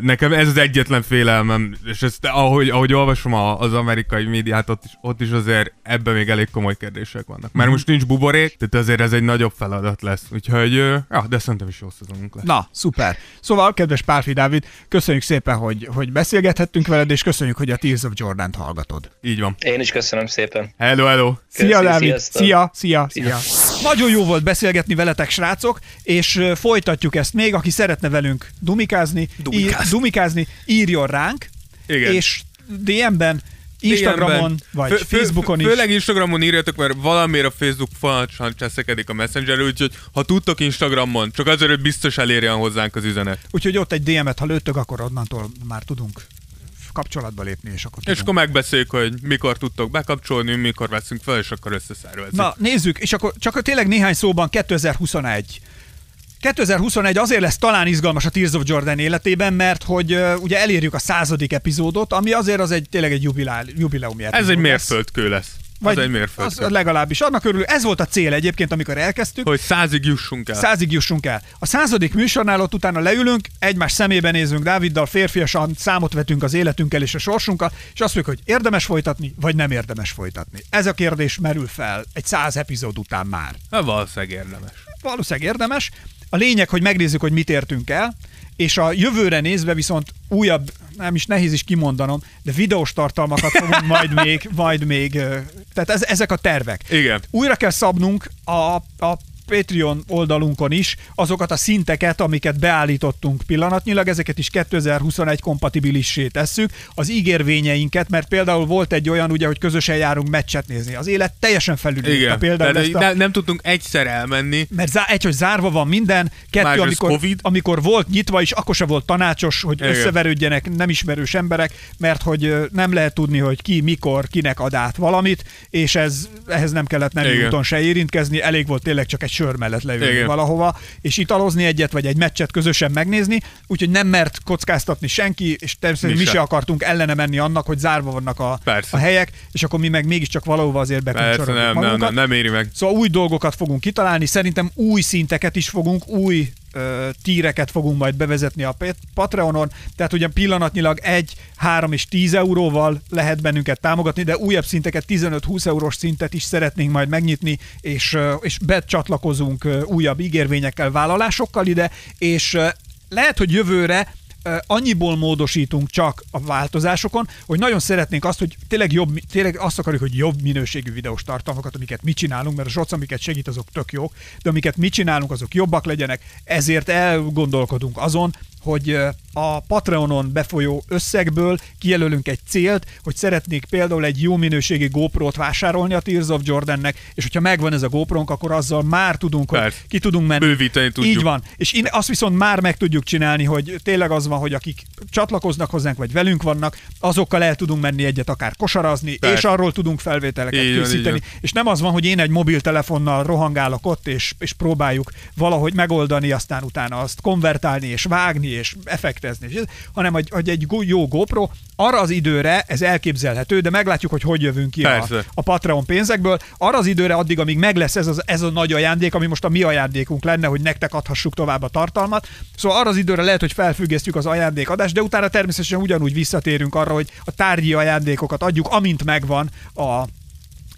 Nekem ez az egyetlen félelmem, és ezt, ahogy, ahogy olvasom az amerikai médiát, ott is, ott is azért ebben még elég komoly kérdések vannak. Mert most nincs buborék, tehát azért ez egy nagyobb feladat lesz. Úgyhogy, ja, de szerintem is jó szezonunk lesz. Na, szuper. Szóval, kedves Pálfi Dávid, köszönjük szépen, hogy, hogy beszélgethettünk veled, és köszönjük, hogy a Tears of Jordant hallgatod. Így van. Én is köszönöm szépen. Hello, hello. Köszönjük, szia, Dávid. Szia, szia, szia, szia. Nagyon jó volt beszélgetni veletek, srácok, és folytatjuk ezt még, aki szeretne velünk dumikázni. Dumik. dumikázni, írjon ránk, igen. És dé em-ben, Instagramon, dé em-ben. Vagy fő, Facebookon fő, is. Főleg Instagramon írjatok, mert valamiért a Facebook folyamatosan cseszekedik a Messenger, úgyhogy ha tudtok Instagramon, csak azért, hogy biztos elérjen hozzánk az üzenet. Úgyhogy ott egy dé em-et, ha lőttök, akkor onnantól már tudunk kapcsolatba lépni, és akkor tudunk. És akkor megbeszéljük, hogy mikor tudtok bekapcsolni, mikor veszünk fel, és akkor összeszervezzük. Na, nézzük, és akkor csak tényleg néhány szóban kétezer-huszonegy. kétezer-huszonegy azért lesz talán izgalmas a Tears of Jordan életében, mert hogy uh, ugye elérjük a századik epizódot, ami azért az egy tényleg egy jubilál, jubileumi epizód. Ez egy mérföldkő lesz. Vagy az egy mérföldkő. Az legalábbis annak örül. Ez volt a cél egyébként, amikor elkezdtük. Hogy százig jussunk el. Százig jussunk el. A századik műsornál ott utána leülünk, egymás szemébe nézünk Dáviddal, férfiasan számot vetünk az életünkkel és a sorsunkkal, és azt mondjuk, hogy érdemes folytatni, vagy nem érdemes folytatni. Ez a kérdés merül fel egy száz epizód után már. Na, valószínűleg érdemes. Valószínűleg érdemes. A lényeg, hogy megnézzük, hogy mit értünk el, és a jövőre nézve viszont újabb, nem is nehéz is kimondanom, de videós tartalmakat fogunk majd még, majd még, tehát ez, ezek a tervek. Igen. Újra kell szabnunk a, a Patreon oldalunkon is azokat a szinteket, amiket beállítottunk pillanatnyilag, ezeket is kétezer-huszonegy kompatibilissé tesszük, az ígérvényeinket, mert például volt egy olyan, ugye, hogy közösen járunk meccset nézni. Az élet teljesen felülírta például ezt a... Nem, nem tudtunk egyszer elmenni. Mert zá, egy, hogy zárva van minden, kettő, amikor, amikor volt nyitva is, akkor se volt tanácsos, hogy igen, összeverődjenek nem ismerős emberek, mert hogy nem lehet tudni, hogy ki, mikor, kinek ad át valamit, és ez, ehhez nem kellett nem úton se érintkezni, elég volt tényleg csak egy sör mellett leülni, igen, valahova, és italozni egyet, vagy egy meccset közösen megnézni, úgyhogy nem mert kockáztatni senki, és természetesen mi, mi se akartunk ellene menni annak, hogy zárva vannak a, a helyek, és akkor mi meg mégiscsak valahova azért beküncsorogjuk nem, magunkat. Nem, nem, nem éri meg. Szóval új dolgokat fogunk kitalálni, szerintem új szinteket is fogunk, új ö, tíreket fogunk majd bevezetni a Patreonon, tehát ugye pillanatnyilag egy, három és tíz euróval lehet bennünket támogatni, de újabb szinteket, tizenöt-húsz eurós szintet is szeretnénk majd megnyitni, és, és becsatlakozunk újabb ígérvényekkel, vállalásokkal ide, és lehet, hogy jövőre annyiból módosítunk csak a változásokon, hogy nagyon szeretnénk azt, hogy tényleg, jobb, tényleg azt akarjuk, hogy jobb minőségű videós tartalmakat, amiket mi csinálunk, mert a zsoc, amiket segít, azok tök jók, de amiket mi csinálunk, azok jobbak legyenek, ezért elgondolkodunk azon, hogy a Patreonon befolyó összegből kijelölünk egy célt, hogy szeretnék például egy jó minőségi GoPro-t vásárolni a Tears of Jordannek, és hogyha megvan ez a GoPro-nk, akkor azzal már tudunk, hogy ki tudunk menni. Bővíteni tudjuk. Így van. És azt viszont már meg tudjuk csinálni, hogy tényleg az van, hogy akik csatlakoznak hozzánk, vagy velünk vannak, azokkal el tudunk menni egyet akár kosarazni, Persze. és arról tudunk felvételeket igen, készíteni. Igen. És nem az van, hogy én egy mobiltelefonnal rohangálok ott, és, és próbáljuk valahogy megoldani, aztán utána azt konvertálni és vágni, és effektezni, és ez, hanem hogy, hogy egy jó GoPro, arra az időre ez elképzelhető, de meglátjuk, hogy hogy jövünk ki a, a Patreon pénzekből, arra az időre addig, amíg meg lesz ez, az, ez a nagy ajándék, ami most a mi ajándékunk lenne, hogy nektek adhassuk tovább a tartalmat, szóval arra az időre lehet, hogy felfüggesztjük az ajándékadást, de utána természetesen ugyanúgy visszatérünk arra, hogy a tárgyi ajándékokat adjuk, amint megvan a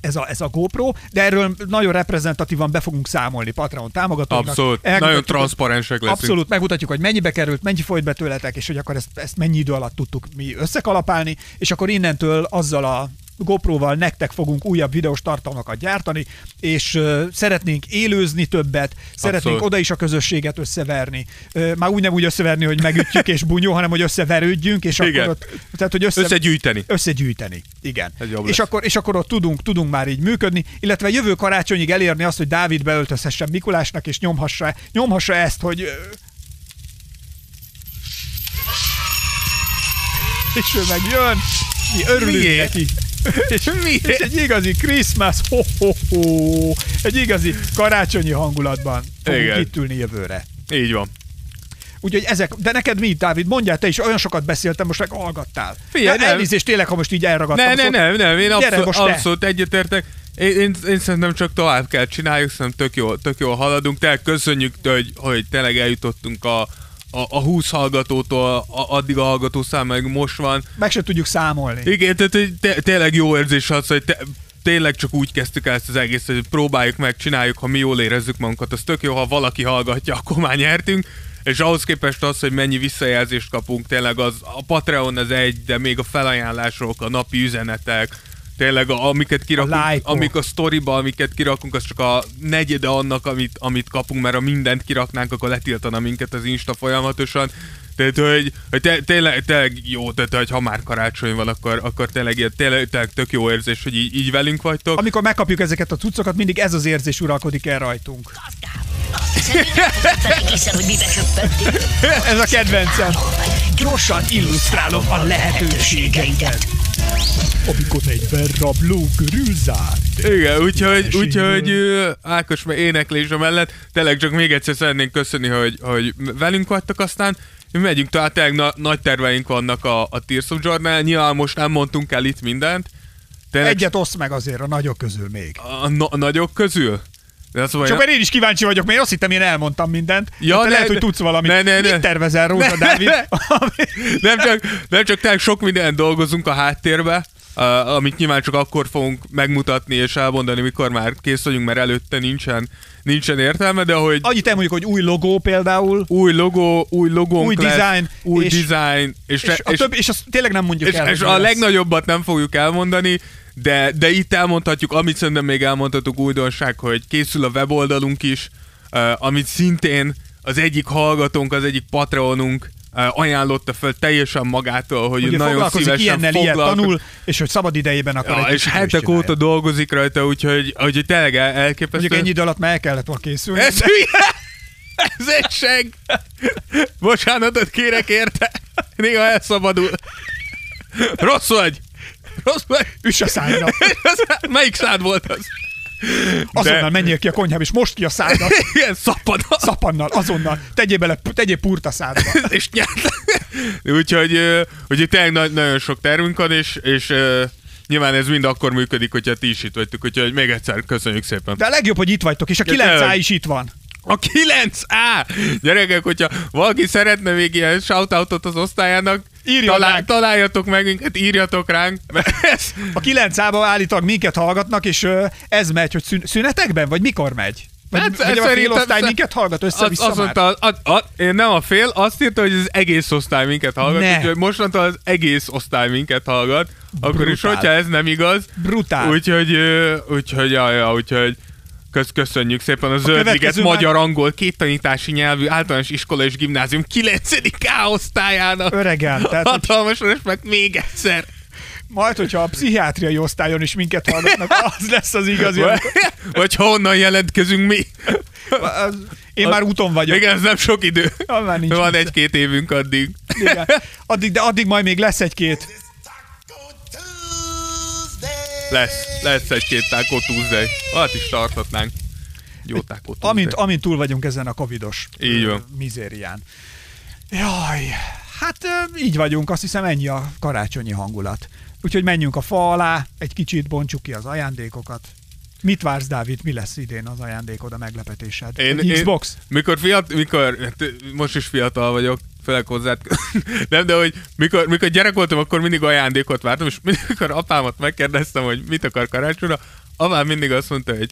Ez a, ez a GoPro, de erről nagyon reprezentatívan be fogunk számolni Patreon támogatóknak. Abszolút, nagyon transzparensek leszünk. Abszolút, megmutatjuk, hogy mennyibe került, mennyi folyt be tőletek, és hogy akkor ezt, ezt mennyi idő alatt tudtuk mi összekalapálni, és akkor innentől azzal a GoPro-val nektek fogunk újabb videós tartalmakat gyártani, és uh, szeretnénk élőzni többet, Abszolút. szeretnénk oda is a közösséget összeverni. Uh, már úgy nem úgy összeverni, hogy megütjük és bunyó, hanem hogy összeverődjünk, és igen. akkor ott, tehát, hogy össze... összegyűjteni. Összegyűjteni, igen. És akkor, és akkor ott tudunk, tudunk már így működni, illetve jövő karácsonyig elérni azt, hogy Dávid beöltözhessen Mikulásnak, és nyomhassa, nyomhassa ezt, hogy... És ő megjön, mi örülünk neki. És, és egy igazi Christmas, ho, ho, ho, egy igazi karácsonyi hangulatban fogunk Igen. itt ülni jövőre. Így van. Úgyhogy ezek, de neked mi, Dávid, mondjál, te is olyan sokat beszéltem, most meg hallgattál. Figyelj, nem. Elnézést tényleg, ha most így elragadtam. Ne, ne, nem, nem, én abszolút, abszolút egyetértek. Én, én, én szerintem csak tovább kell csináljuk, szerintem tök jól, tök jól haladunk. Te köszönjük, hogy, hogy tényleg eljutottunk a... A, a húsz hallgatótól a, addig a hallgató szám meg most van. Meg sem tudjuk számolni. Igen, tehát te, tényleg jó érzés az, hogy te, tényleg csak úgy kezdtük el ezt az egészet, hogy próbáljuk meg, csináljuk, ha mi jól érezzük magunkat, az tök jó, ha valaki hallgatja, akkor már nyertünk, és ahhoz képest az, hogy mennyi visszajelzést kapunk, tényleg az, a Patreon az egy, de még a felajánlások, a napi üzenetek, tényleg a, amiket kirakunk, a amik a sztoriba, amiket kirakunk, az csak a negyede annak, amit, amit kapunk, mert ha mindent kiraknánk, akkor letiltana minket az Insta folyamatosan. Tehát, hogy, hogy te, tényleg, tényleg jó, tehát, hogy ha már karácsony van, akkor, akkor tényleg, tényleg, tényleg tök jó érzés, hogy így, így velünk vagytok. Amikor megkapjuk ezeket a cuccokat, mindig ez az érzés uralkodik el rajtunk. Ez a kedvencem. Gyorsan illusztrálom a lehetőségeinket. Amikor egy verrabló körül zárt. Igen, úgyhogy, úgyhogy Ákos éneklése mellett tényleg csak még egyszer szeretnénk köszönni, hogy, hogy velünk vagytok, aztán mi megyünk tovább, tényleg na, nagy terveink vannak a, a Tears of Jordan, nyilván most nem mondtunk el itt mindent. Tényleg... Egyet oszd meg azért a nagyok közül még. A, na, a nagyok közül? De szóval csak én... én is kíváncsi vagyok, mert azt hittem, én elmondtam mindent. Ja, ne, lehet, hogy tudsz valamit. Ne, ne, ne. Mit tervezel, Rózsa Dávid? nem csak, nem csak tényleg sok mindent dolgozunk a háttérbe, uh, amit nyilván csak akkor fogunk megmutatni és elmondani, mikor már kész vagyunk, mert előtte nincsen, nincsen értelme, de hogy... Annyit elmondjuk, hogy új logó például. Új logó, új logónk új lesz, design, új és, design. És, és, és, több, és azt tényleg nem mondjuk és, el. És a lesz. legnagyobbat nem fogjuk elmondani, De, de itt elmondhatjuk, amit szerintem még elmondhatok újdonság, hogy készül a weboldalunk is, uh, amit szintén az egyik hallgatónk, az egyik Patreonunk uh, ajánlotta fel teljesen magától, hogy ugye nagyon szívesen foglalkozik. Tanul, és hogy szabad idejében akar ja, És hetek óta dolgozik rajta, úgyhogy, úgyhogy tényleg elképesztő. Mondjuk ennyi idő alatt már el kellett volna készülni. Ez, ez egy seg! Bocsánatot kérek érte! Néha elszabadul. Rossz vagy! Rossz, üss a szájra. Melyik szád volt az? Azonnal de... menjél ki a konyhába, és most ki a szádat. Igen, szappannal. Szappannal, azonnal. Tegyél bele, tegyél purt a szádba. És nyert. Úgyhogy, úgyhogy tényleg nagyon sok tervünk van, és, és nyilván ez mind akkor működik, hogyha ti is itt vagytok. Úgyhogy még egyszer köszönjük szépen. De a legjobb, hogy itt vagytok, és a kilenc á is itt van. A kilenc á! Gyerekek, hogyha valaki szeretne még ilyen shoutoutot az osztályának, Talál, találjatok meg minket, írjatok ránk. A kilenc á-ba állítólag minket hallgatnak, és ez megy, hogy szünetekben, vagy mikor megy? Hát, vagy a fél osztály minket hallgat össze-vissza az, már? Az, az, az, én nem a fél, azt írta, hogy az egész osztály minket hallgat, ne. Úgyhogy mostantól az egész osztály minket hallgat, brutál. Akkor is, hogyha ez nem igaz. Brutál. Úgyhogy, úgyhogy, jaja, úgyhogy köz, köszönjük szépen a Zöldliget magyar-angol két tanítási nyelvű általános iskola és gimnázium kilencedik A osztályának. Öregem. Tehát, hatalmas respekt még egyszer. Majd, hogyha a pszichiátriai osztályon is minket hallgatnak, az lesz az igazi. Vagy honnan jelentkezünk mi? Én már úton vagyok. Igen, ez nem sok idő. Van egy-két évünk addig. Igen. Addig. De addig majd még lesz egy-két. Lesz. Lesz egy-két Taco Tuesday. Hát is tarthatnánk. Jó Taco Tuesday. Amint, amint túl vagyunk ezen a covidos mizérián. Jaj. Hát így vagyunk, azt hiszem ennyi a karácsonyi hangulat. Úgyhogy menjünk a fa alá, egy kicsit bontsuk ki az ajándékokat. Mit vársz, Dávid? Mi lesz idén az ajándékod, a meglepetésed? Én, egy Xbox? Én, mikor fiatal, mikor, most is fiatal vagyok, főleg hozzád. Nem, de hogy mikor, mikor gyerek voltam, akkor mindig ajándékot vártam, és mikor apámat megkérdeztem, hogy mit akar karácsonyra, apám mindig azt mondta, hogy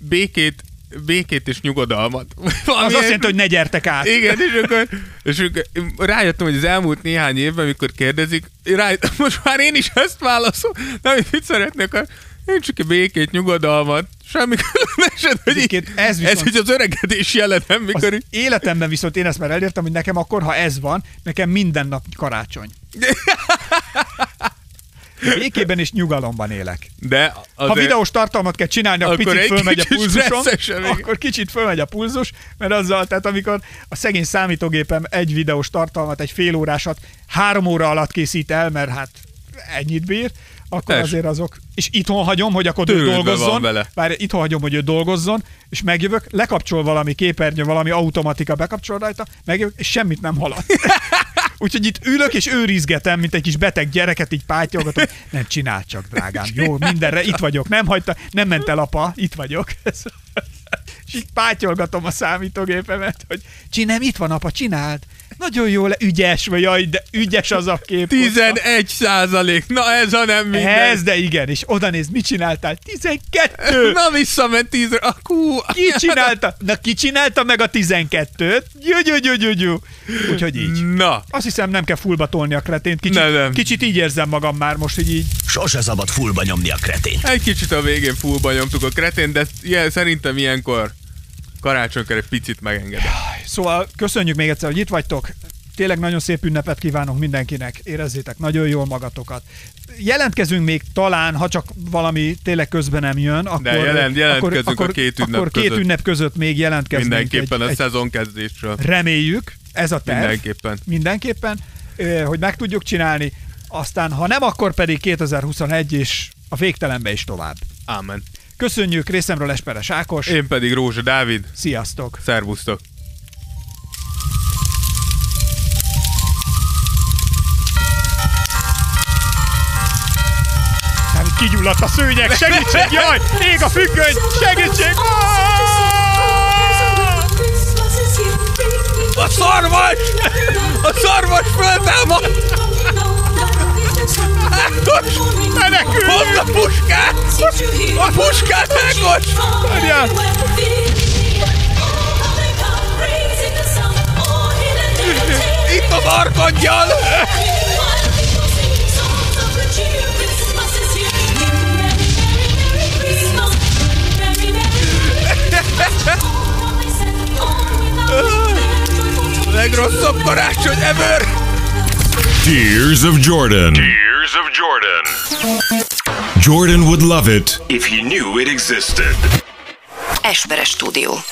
békét, békét és nyugodalmat. Valami az azt jelenti, hogy ne gyertek át. Igen, és akkor, és akkor rájöttem, hogy az elmúlt néhány évben, amikor kérdezik, rájöttem, most már én is ezt válaszolom, nem, hogy mit szeretnék, én csak a békét, nyugodalmat, semmi különösen, hogy így, ez, viszont, ez így az öregedés jelenem. Mikor így... életemben viszont én ezt már elértem, hogy nekem akkor, ha ez van, nekem minden nap karácsony. Békében és nyugalomban élek. De ha videós tartalmat kell csinálni, akkor picit fölmegy a pulzusom, akkor kicsit fölmegy a pulzus, mert azzal, tehát amikor a szegény számítógépem egy videós tartalmat, egy fél órásat három óra alatt készít el, mert hát ennyit bír, akkor Tess. Azért azok, és itthon hagyom, hogy akkor ő dolgozzon, bár itthon hagyom, hogy ő dolgozzon, és megjövök, lekapcsol valami képernyő, valami automatika bekapcsol rajta, megjövök, és semmit nem halad. Úgyhogy itt ülök és őrizgetem, mint egy kis beteg gyereket, így pátyolgatom. Nem, csinál csak, drágám, jó, mindenre, itt vagyok, nem hagyta, nem ment el apa, itt vagyok. És így pátyolgatom a számítógépemet, hogy csinálj, itt van apa, csináld. Nagyon jól, ügyes vagy, jaj, de ügyes az a kép. tizenegy százalék, na ez a nem minden. Ez, de igen, és oda nézd, mit csináltál? tizenkettő. Na visszament tízre, akú. Ki csinálta? Na ki csinálta meg a tizenkettőt? Gyögyögyögyögyö. Úgyhogy így. Na. Azt hiszem, nem kell fullba tolni a kretént. Kicsit, nem, nem. Kicsit így érzem magam már most, hogy így. Sose szabad fullba nyomni a kretént. Egy kicsit a végén fullba nyomtuk a kretént, de ilyen, szerintem ilyenkor karácsonykor egy picit megengedem. Szóval köszönjük még egyszer, hogy itt vagytok. Tényleg nagyon szép ünnepet kívánok mindenkinek. Érezzétek nagyon jól magatokat. Jelentkezünk még talán, ha csak valami tényleg közben nem jön. Akkor, de jelent, jelentkezünk akkor, a két ünnep, akkor között. két ünnep között még jelentkezünk. Mindenképpen egy, a egy szezonkezdésről. Reméljük, ez a terv. Mindenképpen. Mindenképpen, hogy meg tudjuk csinálni. Aztán, ha nem, akkor pedig kétezer-huszonegy és a végtelenbe is tovább. Ámen. Köszönjük, részemről Esperes Ákos. Én pedig Rózsa Dávid. Sziasztok. Szervusztok. Kigyulladt a szőnyeg, segítség, jaj! Ég a függöny, segítség! A szarvas! A szarvas föltámad! Ákos! Meneküljünk! Hozd a puskát! A puskát, Ákos! Itt a markangyal! Legrosszabb karácsony ever! Tears of Jordan. Tears of Jordan. Jordan would love it if he knew it existed. Esperes Stúdió.